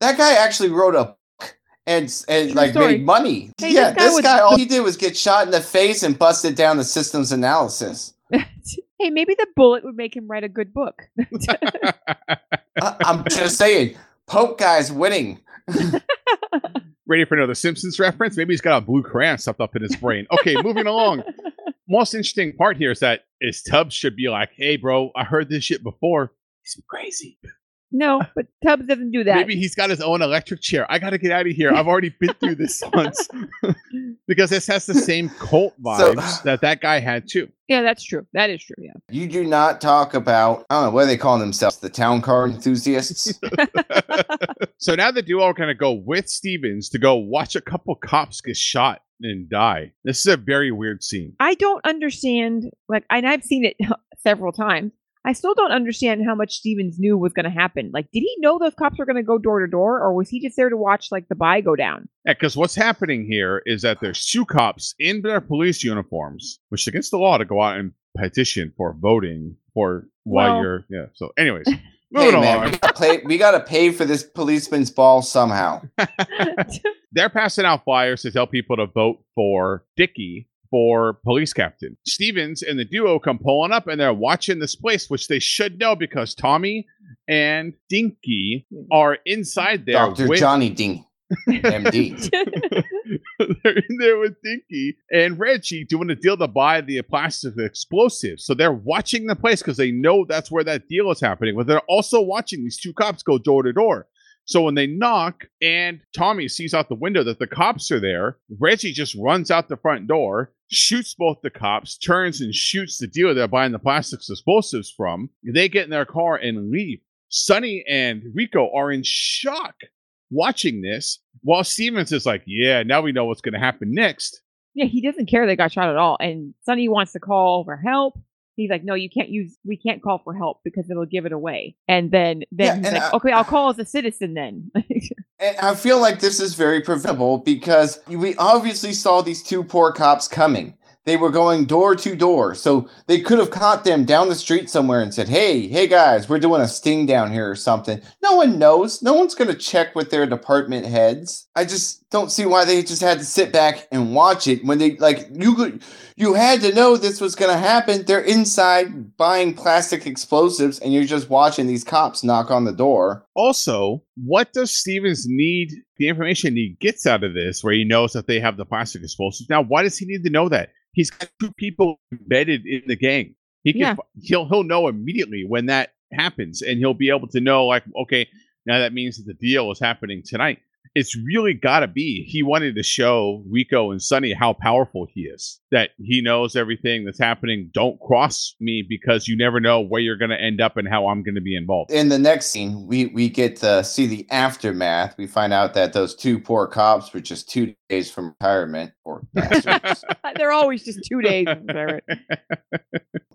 That guy actually wrote a book and like made money. Hey, yeah, this guy, all he did was get shot in the face and busted down the systems analysis. Hey, maybe the bullet would make him write a good book. I'm just saying, Pope guy's winning. Ready for another Simpsons reference? Maybe he's got a blue crayon stuffed up in his brain. Okay, moving along. Most interesting part here is that Tubbs should be like, hey, bro, I heard this shit before. He's crazy. No, but Tubbs doesn't do that. Maybe he's got his own electric chair. I got to get out of here. I've already been through this once. Because this has the same cult vibes that guy had too. Yeah, that's true. That is true, yeah. You do not talk about, I don't know, what do they call themselves? The town car enthusiasts? So now the duo are going to go with Stevens to go watch a couple cops get shot and die. This is a very weird scene. I don't understand, like, and I've seen it several times. I still don't understand how much Stevens knew was going to happen. Like, did he know those cops were going to go door to door, or was he just there to watch, like, the buy go down? Yeah, because what's happening here is that there's two cops in their police uniforms, which is against the law to go out and petition for voting for while you're... Yeah, so anyways... Moving along. We got to pay for this policeman's ball somehow. They're passing out flyers to tell people to vote for Dickie for police captain. Stevens and the duo come pulling up and they're watching this place, which they should know because Tommy and Dinky are inside there. Dr. Johnny Dinky, MD. They're in there with Dinky and Reggie doing a deal to buy the plastic explosives. So they're watching the place because they know that's where that deal is happening. But they're also watching these two cops go door to door. So when they knock and Tommy sees out the window that the cops are there, Reggie just runs out the front door, shoots both the cops, turns and shoots the dealer they're buying the plastic explosives from. They get in their car and leave. Sonny and Rico are in shock watching this, while Stevens is like, yeah, now we know what's going to happen next. Yeah, he doesn't care they got shot at all. And Sonny wants to call for help. He's like, no, we can't call for help because it'll give it away. And then he's like, okay, I'll call as a citizen then. And I feel like this is very preventable because we obviously saw these two poor cops coming. they were going door to door. So they could have caught them down the street somewhere and said, hey guys, we're doing a sting down here or something. No one knows. No one's going to check with their department heads. I just don't see why they just had to sit back and watch it when they, like, you had to know this was going to happen. They're inside buying plastic explosives and you're just watching these cops knock on the door. Also, what does Stevens need the information he gets out of this where he knows that they have the plastic explosives? Now, why does he need to know that? He's got two people embedded in the gang. He can, he'll know immediately when that happens, and he'll be able to know, like, okay, now that means that the deal is happening tonight. It's really got to be he wanted to show Rico and Sonny how powerful he is, that he knows everything that's happening. Don't cross me because you never know where you're going to end up and how I'm going to be involved. In the next scene, we get to see the aftermath. We find out that those two poor cops were just 2 days from retirement. Poor bastards. They're always just 2 days from retirement.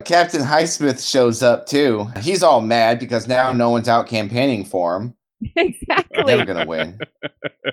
Captain Highsmith shows up, too. He's all mad because now no one's out campaigning for him. Exactly. They were going to win.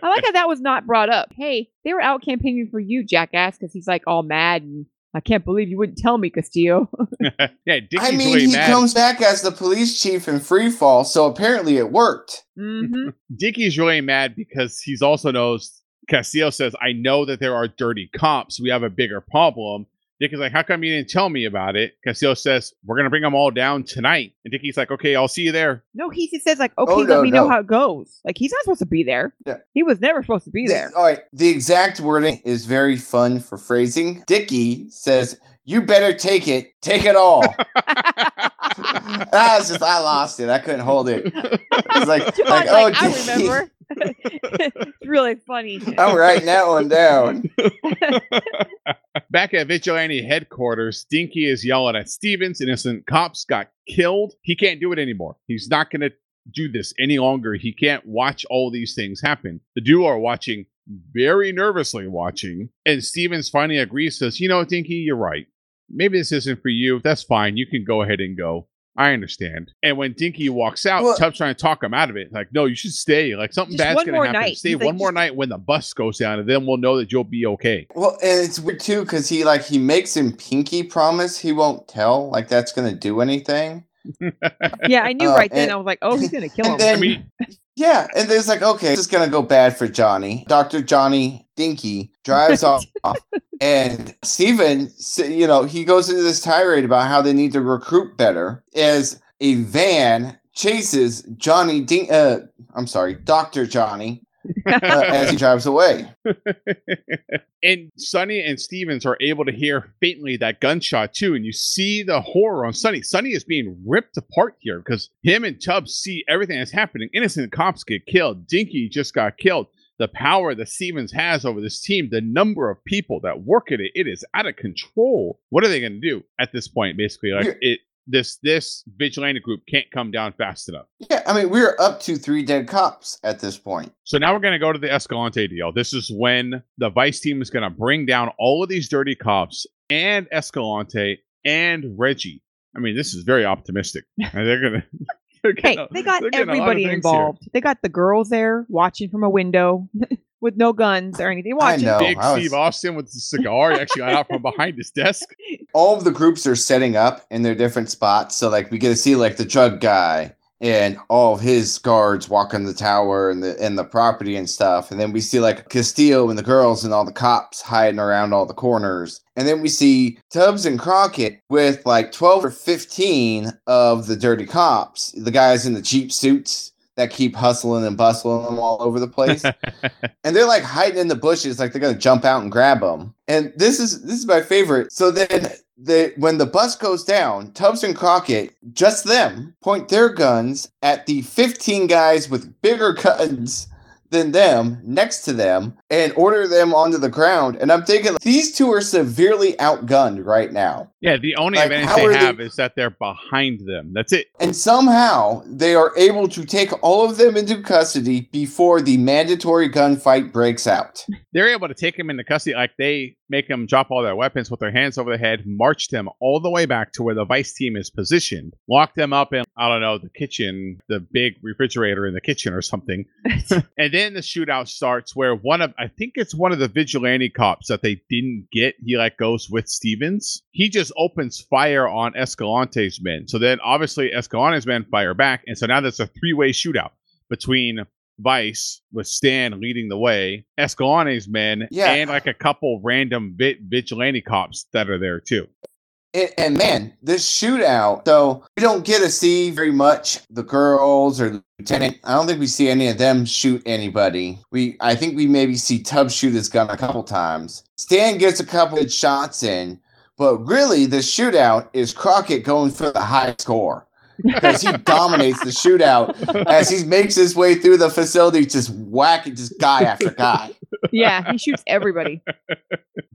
I like how that was not brought up. Hey, they were out campaigning for you, jackass, because he's like all mad and I can't believe you wouldn't tell me, Castillo. He comes back as the police chief in Freefall, so apparently it worked. Mm-hmm. Dickie's really mad because he's also knows Castillo says, I know that there are dirty cops. We have a bigger problem. Dickie's like, how come you didn't tell me about it? Castillo says, we're going to bring them all down tonight. And Dickie's like, okay, I'll see you there. No, he just says, like, okay, let me know how it goes. Like, he's not supposed to be there. Yeah. He was never supposed to be there. All right. The exact wording is very fun for phrasing. Dickie says, you better take it. Take it all. I lost it. I couldn't hold it. It's like, oh, like, I remember. It's really funny. I'm writing that one down. Back at Vigilante headquarters, Dinky is yelling at Stevens. Innocent cops got killed. He can't do it anymore. He's not going to do this any longer. He can't watch all these things happen. The duo are watching, very nervously watching. And Stevens finally agrees, says, you know, Dinky, you're right. Maybe this isn't for you. That's fine. You can go ahead and go. I understand. And when Dinky walks out, Tubbs trying to talk him out of it. Like, no, you should stay. Like, something bad's going to happen. Night. Stay He's one like, more night when the bus goes down, and then we'll know that you'll be okay. Well, and it's weird, too, because he makes him pinky promise he won't tell. Like, that's going to do anything. Yeah, I knew right then. I was like, oh, he's going to kill him. Yeah, and there's like, okay, this is going to go bad for Johnny. Dr. Johnny Dinky drives off, and Steven, you know, he goes into this tirade about how they need to recruit better as a van chases Dr. Johnny as he drives away. And Sonny and Stevens are able to hear faintly that gunshot, too. And you see the horror on Sonny. Sonny is being ripped apart here because him and Tubbs see everything that's happening. Innocent cops get killed. Dinky just got killed. The power that Stevens has over this team, the number of people that work at it, it is out of control. What are they going to do at this point, basically? Like, this vigilante group can't come down fast enough. Yeah, I mean, we're up to 3 dead cops at this point. So now we're going to go to the Escalante deal. This is when the Vice team is going to bring down all of these dirty cops and Escalante and Reggie. I mean, this is very optimistic. They're going to... they got everybody involved. Here. They got the girls there watching from a window with no guns or anything. Watching. I know. Big Steve Austin with the cigar actually got out from behind his desk. All of the groups are setting up in their different spots. So, like, we get to see, like, the drug guy and all of his guards walking the tower and the property and stuff. And then we see, like, Castillo and the girls and all the cops hiding around all the corners. And then we see Tubbs and Crockett with, like, 12 or 15 of the dirty cops, the guys in the cheap suits that keep hustling and bustling them all over the place. And they're, like, hiding in the bushes like they're going to jump out and grab them. And this is my favorite. So then... when the bus goes down, Tubbs and Crockett, just them, point their guns at the 15 guys with bigger guns than them next to them and order them onto the ground. And I'm thinking, these two are severely outgunned right now. Yeah, the only advantage they have is that they're behind them. That's it. And somehow they are able to take all of them into custody before the mandatory gunfight breaks out. They're able to take them into custody like they... make them drop all their weapons with their hands over their head, march them all the way back to where the Vice team is positioned, lock them up in, I don't know, the kitchen, the big refrigerator in the kitchen or something. And then the shootout starts where I think it's one of the vigilante cops that they didn't get, he like goes with Stevens. He just opens fire on Escalante's men. So then obviously Escalante's men fire back. And so now there's a three-way shootout between Vice, with Stan leading the way, Escalante's men, and like a couple random vigilante cops that are there too. And man, this shootout, so we don't get to see very much the girls or the lieutenant. I don't think we see any of them shoot anybody. I think we maybe see Tubbs shoot his gun a couple times. Stan gets a couple of shots in, but really the shootout is Crockett going for the high score. Because he dominates the shootout as he makes his way through the facility, just whacking just guy after guy. Yeah, he shoots everybody.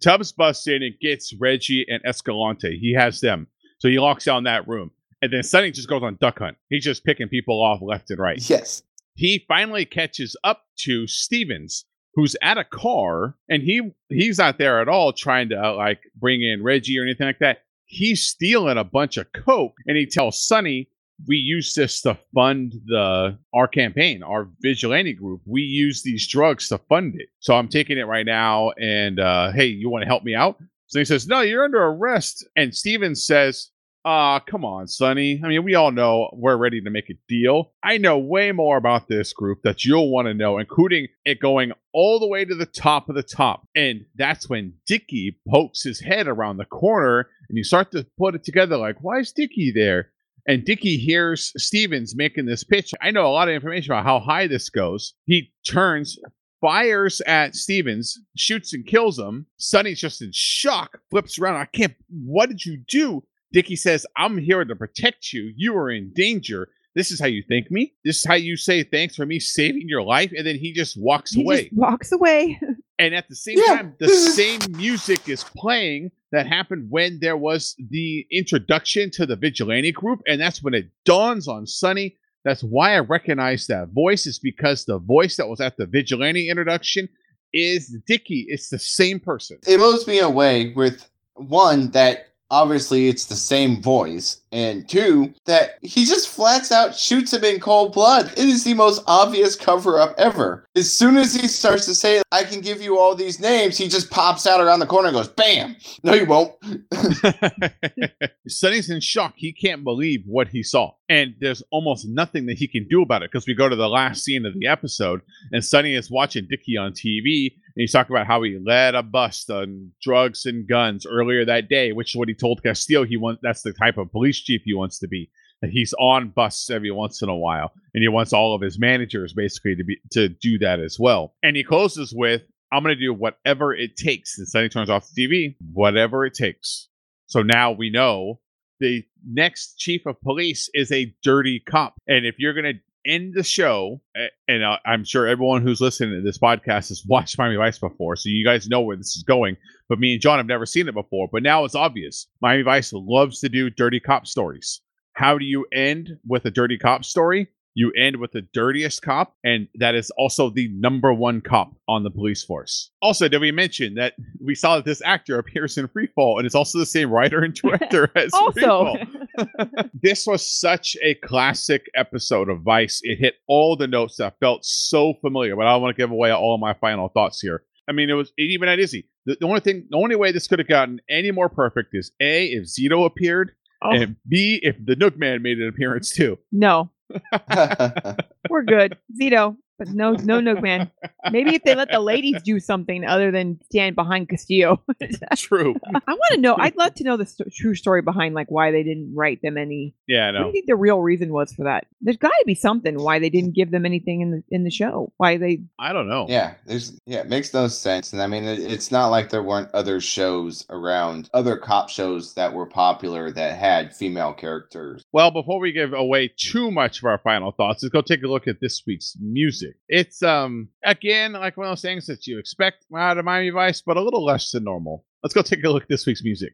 Tubbs busts in and gets Reggie and Escalante. He has them. So he locks down that room. And then Sonny just goes on duck hunt. He's just picking people off left and right. Yes. He finally catches up to Stevens, who's at a car, and he's not there at all trying to like bring in Reggie or anything like that. He's stealing a bunch of coke, and he tells Sonny, we use this to fund our campaign, our vigilante group. We use these drugs to fund it. So I'm taking it right now, and hey, you want to help me out? So he says, no, you're under arrest. And Steven says, come on, Sonny. I mean, we all know we're ready to make a deal. I know way more about this group that you'll want to know, including it going all the way to the top of the top. And that's when Dickie pokes his head around the corner, and you start to put it together like, why is Dickie there? And Dickie hears Stevens making this pitch. I know a lot of information about how high this goes. He turns, fires at Stevens, shoots and kills him. Sonny's just in shock, flips around. What did you do? Dickie says, I'm here to protect you. You are in danger. This is how you thank me. This is how you say thanks for me saving your life. And then he just walks away. Just walks away. And at the same time, the same music is playing that happened when there was the introduction to the vigilante group. And that's when it dawns on Sonny. That's why I recognize that voice, is because the voice that was at the vigilante introduction is Dickie. It's the same person. It blows me away with one, that obviously it's the same voice, and two, that he just flats out shoots him in cold blood. It is the most obvious cover-up ever. As soon as he starts to say, I can give you all these names, he just pops out around the corner and goes, bam! No, you won't. Sonny's in shock. He can't believe what he saw. And there's almost nothing that he can do about it, because we go to the last scene of the episode, and Sonny is watching Dickie on TV, and he's talking about how he led a bust on drugs and guns earlier that day, which is what he told Castillo that's the type of police chief he wants to be. And he's on busts every once in a while. And he wants all of his managers basically to do that as well. And he closes with, I'm going to do whatever it takes. And Sonny turns off the TV, whatever it takes. So now we know the next chief of police is a dirty cop. And if you're going to end the show, and I'm sure everyone who's listening to this podcast has watched Miami Vice before, so you guys know where this is going, but me and John have never seen it before, but now it's obvious. Miami Vice loves to do dirty cop stories. How do you end with a dirty cop story? You end with the dirtiest cop, and that is also the number one cop on the police force. Also, did we mention that we saw that this actor appears in Freefall, and it's also the same writer and director as Freefall? This was such a classic episode of Vice. It hit all the notes that felt so familiar, but I don't want to give away all of my final thoughts here. I mean, it even at Izzy. The only way this could have gotten any more perfect is A, if Zito appeared, and B, if the Nook Man made an appearance too. No. We're good. Zito, but no Nook Man. Maybe if they let the ladies do something other than stand behind Castillo. True. I want to know. I'd love to know the true story behind like why they didn't write them any. Yeah, I know. What do you think the real reason was for that? There's got to be something why they didn't give them anything in the show. Why they? I don't know. Yeah, it makes no sense. And I mean, it's not like there weren't other shows around, other cop shows that were popular that had female characters. Well, before we give away too much of our final thoughts, let's go take a look at this week's music. It's, again, like one of those things that you expect out of Miami Vice, but a little less than normal. Let's go take a look at this week's music.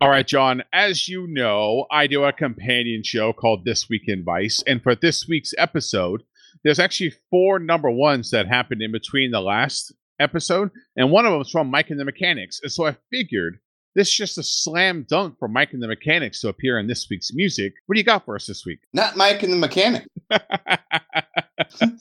All right, John, as you know, I do a companion show called This Week in Vice. And for this week's episode, there's actually 4 number ones that happened in between the last episode, and one of them is from Mike and the Mechanics. And so I figured this is just a slam dunk for Mike and the Mechanics to appear in this week's music. What do you got for us this week? Not Mike and the Mechanics.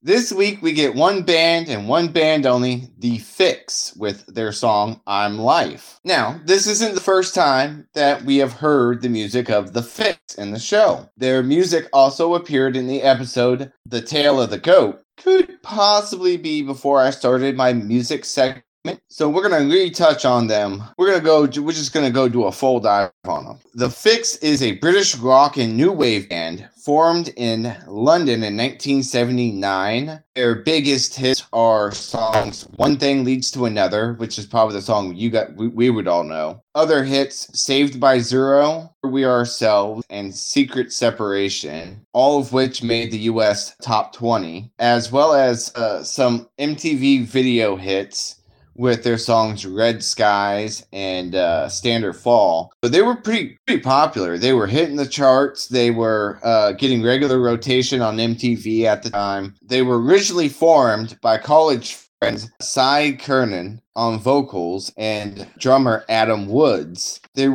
This week we get one band and one band only, The Fixx, with their song I'm Life. Now, this isn't the first time that we have heard the music of The Fixx in the show. Their music also appeared in the episode The Tale of the Goat. Could possibly be before I started my music segment. So we're going to retouch on them. We're just going to go do a full dive on them. The Fixx is a British rock and new wave band formed in London in 1979. Their biggest hits are songs One Thing Leads to Another, which is probably the song we would all know. Other hits, Saved by Zero, We Are Ourselves, and Secret Separation, all of which made the U.S. top 20, as well as some MTV video hits with their songs Red Skies and Standard Fall. But they were pretty popular. They were hitting the charts. They were getting regular rotation on MTV at the time. They were originally formed by college friends Cy Kernan on vocals and drummer Adam Woods. The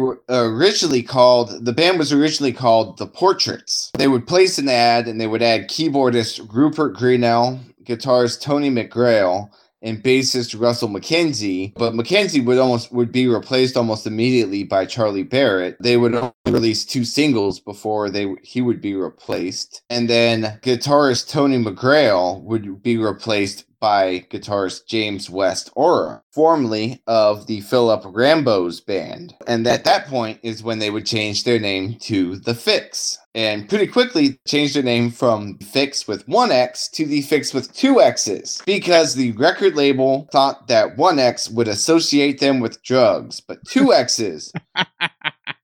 band was originally called The Portraits. They would place an ad and they would add keyboardist Rupert Greenell, guitarist Tony McGrail, and bassist Russell McKenzie, but McKenzie would be replaced almost immediately by Charlie Barrett. They would only release two singles before he would be replaced. And then guitarist Tony McGrail would be replaced by guitarist James West Orra, formerly of the Philip Rambo's band. And at that point is when they would change their name to The Fixx. And pretty quickly changed their name from The Fixx with one X to The Fixx with two X's, because the record label thought that one X would associate them with drugs, but two X's.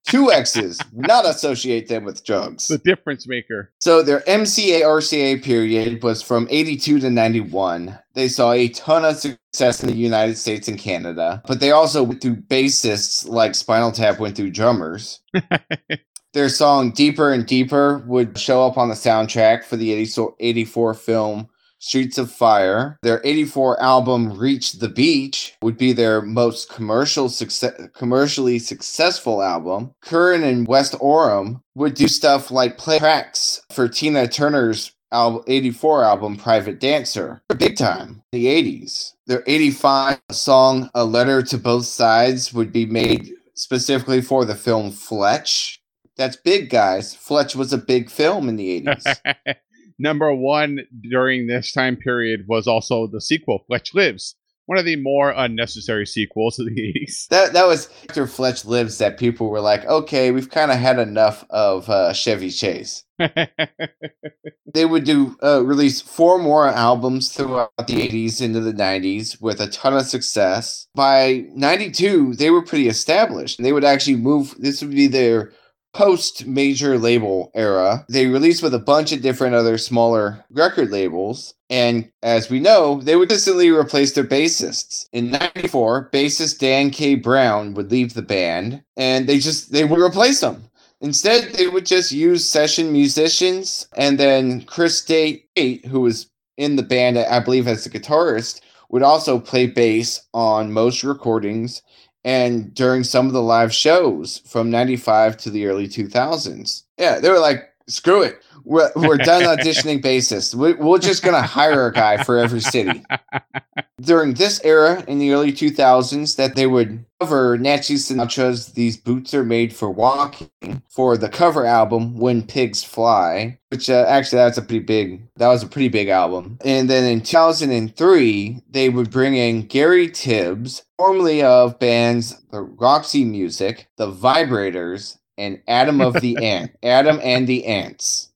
Two X's, not associate them with drugs. The difference maker. So their MCA-RCA period was from 82 to 91. They saw a ton of success in the United States and Canada, but they also went through bassists like Spinal Tap went through drummers. Their song Deeper and Deeper would show up on the soundtrack for the 84 film Streets of Fire. Their 84 album Reach the Beach would be their most commercially successful album. Curran and West Orham would do stuff like play tracks for Tina Turner's 84 album Private Dancer. Big time in the 80s. Their 85 song A Letter to Both Sides would be made specifically for the film Fletch. That's big, guys. Fletch was a big film in the 80s. Number one during this time period was also the sequel, Fletch Lives, one of the more unnecessary sequels of the 80s. That was after Fletch Lives that people were like, okay, we've kind of had enough of Chevy Chase. They would release four more albums throughout the 80s into the 90s with a ton of success. By 92, they were pretty established. They would actually move, this would be their post-major label era. They released with a bunch of different other smaller record labels, and as we know, they would consistently replace their bassists. In 94, bassist Dan K. Brown would leave the band, and they would replace him. Instead, they would just use session musicians, and then Chris Date, who was in the band, I believe, as the guitarist, would also play bass on most recordings, and during some of the live shows from 95 to the early 2000s. Yeah, they were like, screw it. We're done auditioning bassists. We're just going to hire a guy for every city. During this era in the early 2000s that they would cover Nancy Sinatra's These Boots Are Made for Walking for the cover album When Pigs Fly, which actually that was a pretty big album. And then in 2003, they would bring in Gary Tibbs, formerly of bands The Roxy Music, The Vibrators, and Adam and the Ants.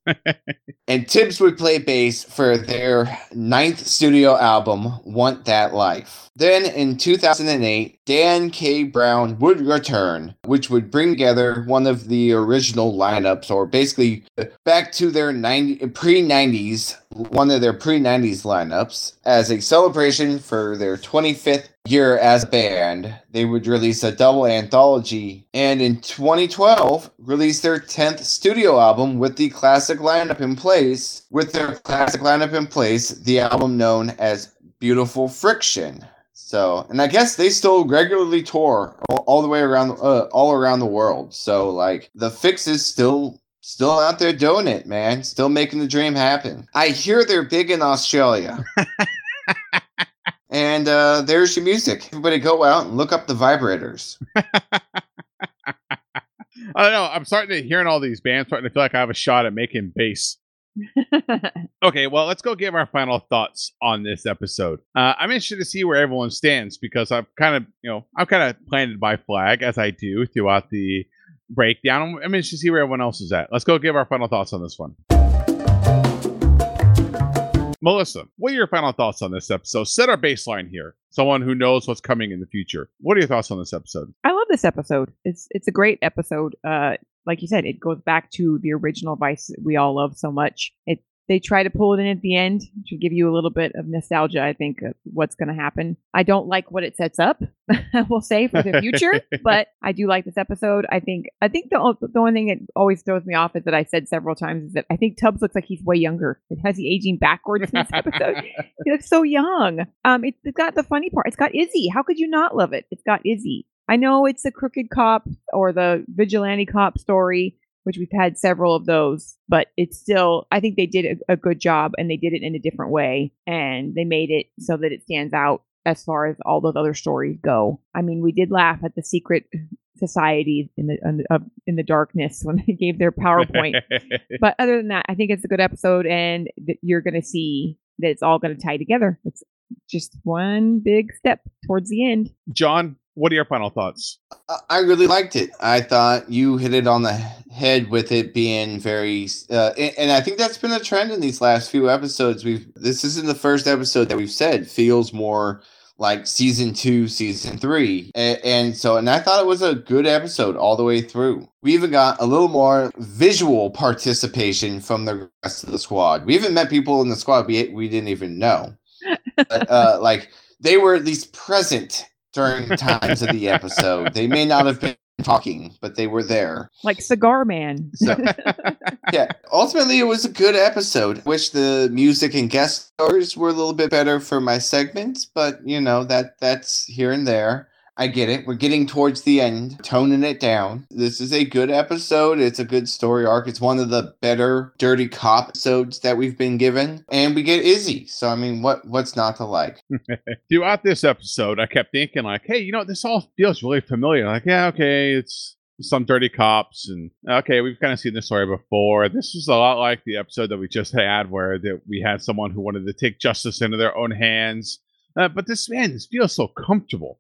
And Tibbs would play bass for their 9th studio album, Want That Life. Then in 2008, Dan K. Brown would return, which would bring together one of the original lineups, or basically back to their pre-90s lineups. As a celebration for their 25th year as a band, they would release a double anthology, and in 2012, release their 10th studio album with the classic lineup in place. The album known as Beautiful Friction. So, and I guess they still regularly tour all the way around, all around the world. So, like, the Fixx is still out there doing it, man. Still making the dream happen. I hear they're big in Australia. And there's your music. Everybody go out and look up the Vibrators. I don't know. I'm starting to hearing all these bands, starting to feel like I have a shot at making bass. Okay, well, let's go give our final thoughts on this episode. I'm interested to see where everyone stands because I've kind of planted my flag as I do throughout the breakdown. I'm interested to see where everyone else is at. Let's go give our final thoughts on this one. Melissa, what are your final thoughts on this episode? Set our baseline here. Someone who knows what's coming in the future. What are your thoughts on this episode? I love this episode. It's a great episode. Like you said, it goes back to the original Vice we all love so much. They try to pull it in at the end to give you a little bit of nostalgia, I think, of what's going to happen. I don't like what it sets up, I will say, for the future, but I do like this episode. I think the only thing that always throws me off is that I said several times is that I think Tubbs looks like he's way younger. Has he aging backwards in this episode? He looks so young. It's got the funny part. It's got Izzy. How could you not love it? It's got Izzy. I know it's the crooked cop or the vigilante cop story, which we've had several of those, but it's still, I think they did a good job and they did it in a different way and they made it so that it stands out as far as all those other stories go. I mean, we did laugh at the secret society in the darkness when they gave their PowerPoint, but other than that, I think it's a good episode and you're going to see that it's all going to tie together. It's just one big step towards the end. John, what are your final thoughts? I really liked it. I thought you hit it on the head with it being very... and I think that's been a trend in these last few episodes. This isn't the first episode that we've said feels more like season 2, season 3. And I thought it was a good episode all the way through. We even got a little more visual participation from the rest of the squad. We even met people in the squad we didn't even know. But, they were at least present during times of the episode. They may not have been talking, but they were there. Like Cigar Man. So, yeah. Ultimately, it was a good episode. Wish the music and guest stars were a little bit better for my segments, but, you know, that's here and there. I get it. We're getting towards the end, toning it down. This is a good episode. It's a good story arc. It's one of the better Dirty Cop episodes that we've been given. And we get Izzy. So, I mean, what's not to like? Throughout this episode, I kept thinking like, hey, you know, this all feels really familiar. Like, yeah, okay, it's some Dirty Cops. And okay, we've kind of seen this story before. This is a lot like the episode that we just had where that we had someone who wanted to take justice into their own hands. But this feels so comfortable.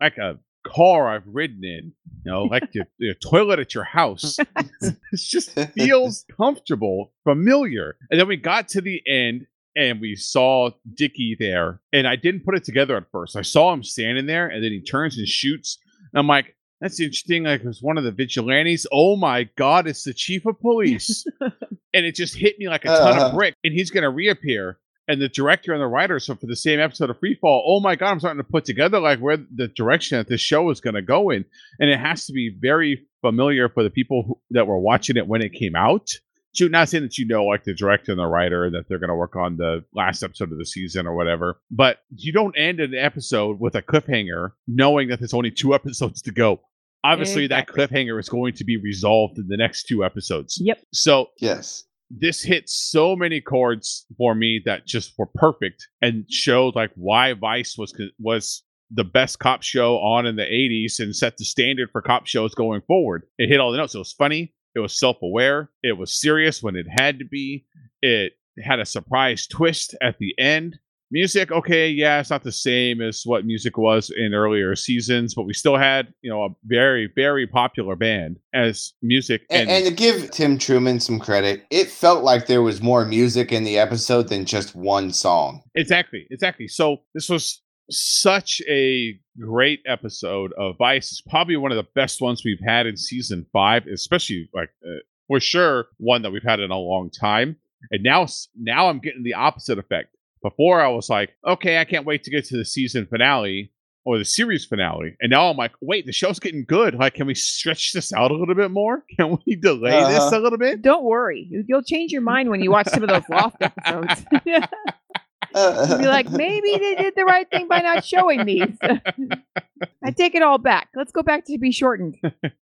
Like a car I've ridden in, you know, like the toilet at your house. It just feels comfortable, familiar. And then we got to the end and we saw Dickie there. And I didn't put it together at first. I saw him standing there and then he turns and shoots. And I'm like, that's interesting. Like, it was one of the vigilantes. Oh my God, it's the chief of police. And it just hit me like a ton of brick. And he's going to reappear. And the director and the writer, so for the same episode of Freefall, oh my God, I'm starting to put together like where the direction that this show is going to go in. And it has to be very familiar for the people that were watching it when it came out. So not saying that you know like the director and the writer that they're going to work on the last episode of the season or whatever. But you don't end an episode with a cliffhanger knowing that there's only 2 episodes to go. Obviously, exactly. That cliffhanger is going to be resolved in the next 2 episodes. Yep. So, yes. This hit so many chords for me that just were perfect and showed like why Vice was the best cop show on in the 80s and set the standard for cop shows going forward. It hit all the notes. It was funny. It was self-aware. It was serious when it had to be. It had a surprise twist at the end. Music, okay, yeah, it's not the same as what music was in earlier seasons, but we still had, you know, a very, very popular band as music. And to give Tim Truman some credit, it felt like there was more music in the episode than just one song. Exactly. So this was such a great episode of Vice. It's probably one of the best ones we've had in season 5, especially like for sure one that we've had in a long time. And now I'm getting the opposite effect. Before, I was like, okay, I can't wait to get to the season finale or the series finale. And now I'm like, wait, the show's getting good. Like, can we stretch this out a little bit more? Can we delay this a little bit? Don't worry. You'll change your mind when you watch some of those Loft episodes. You'd be like, maybe they did the right thing by not showing these. I take it all back. Let's go back to be shortened.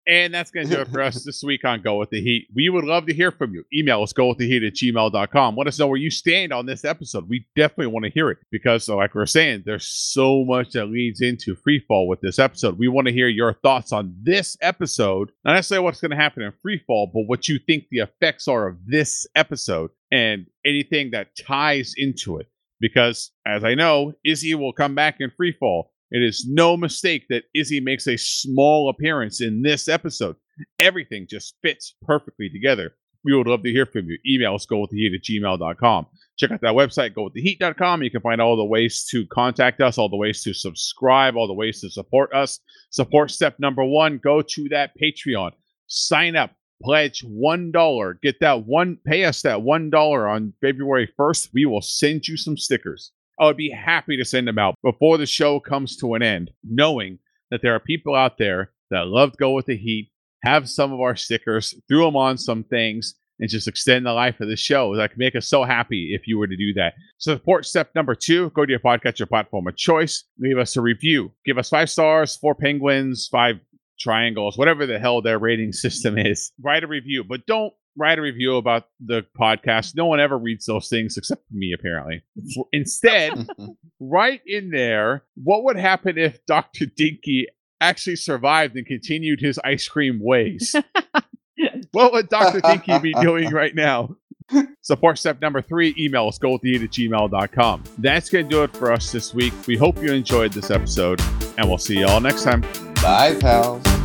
And that's going to do it for us this week on Go With The Heat. We would love to hear from you. Email us, gowiththeheat@gmail.com. Let us know where you stand on this episode. We definitely want to hear it because, like we're saying, there's so much that leads into Freefall with this episode. We want to hear your thoughts on this episode. Not necessarily what's going to happen in Freefall, but what you think the effects are of this episode and anything that ties into it. Because, as I know, Izzy will come back in Freefall. It is no mistake that Izzy makes a small appearance in this episode. Everything just fits perfectly together. We would love to hear from you. Email us, gowiththeheat@gmail.com. Check out that website, gowiththeheat.com. You can find all the ways to contact us, all the ways to subscribe, all the ways to support us. Support step number 1, go to that Patreon. Sign up. Pledge $1. Get that one. Pay us that $1 on February 1st. We will send you some stickers. I would be happy to send them out before the show comes to an end, knowing that there are people out there that love Go With The Heat, have some of our stickers, threw them on some things, and just extend the life of the show. That could make us so happy if you were to do that. Support step number 2, go to your podcatcher platform of choice. Leave us a review. Give us 5 stars, 4 penguins, 5 triangles, whatever the hell their rating system is. Write a review, but don't write a review about the podcast. No one ever reads those things except for me, apparently. Instead, write in there, what would happen if Dr. Dinky actually survived and continued his ice cream ways? What would Dr. Dinky be doing right now? Support step number 3, email us, gowiththeheat@gmail.com. That's going to do it for us this week. We hope you enjoyed this episode, and we'll see you all next time. Bye, pals.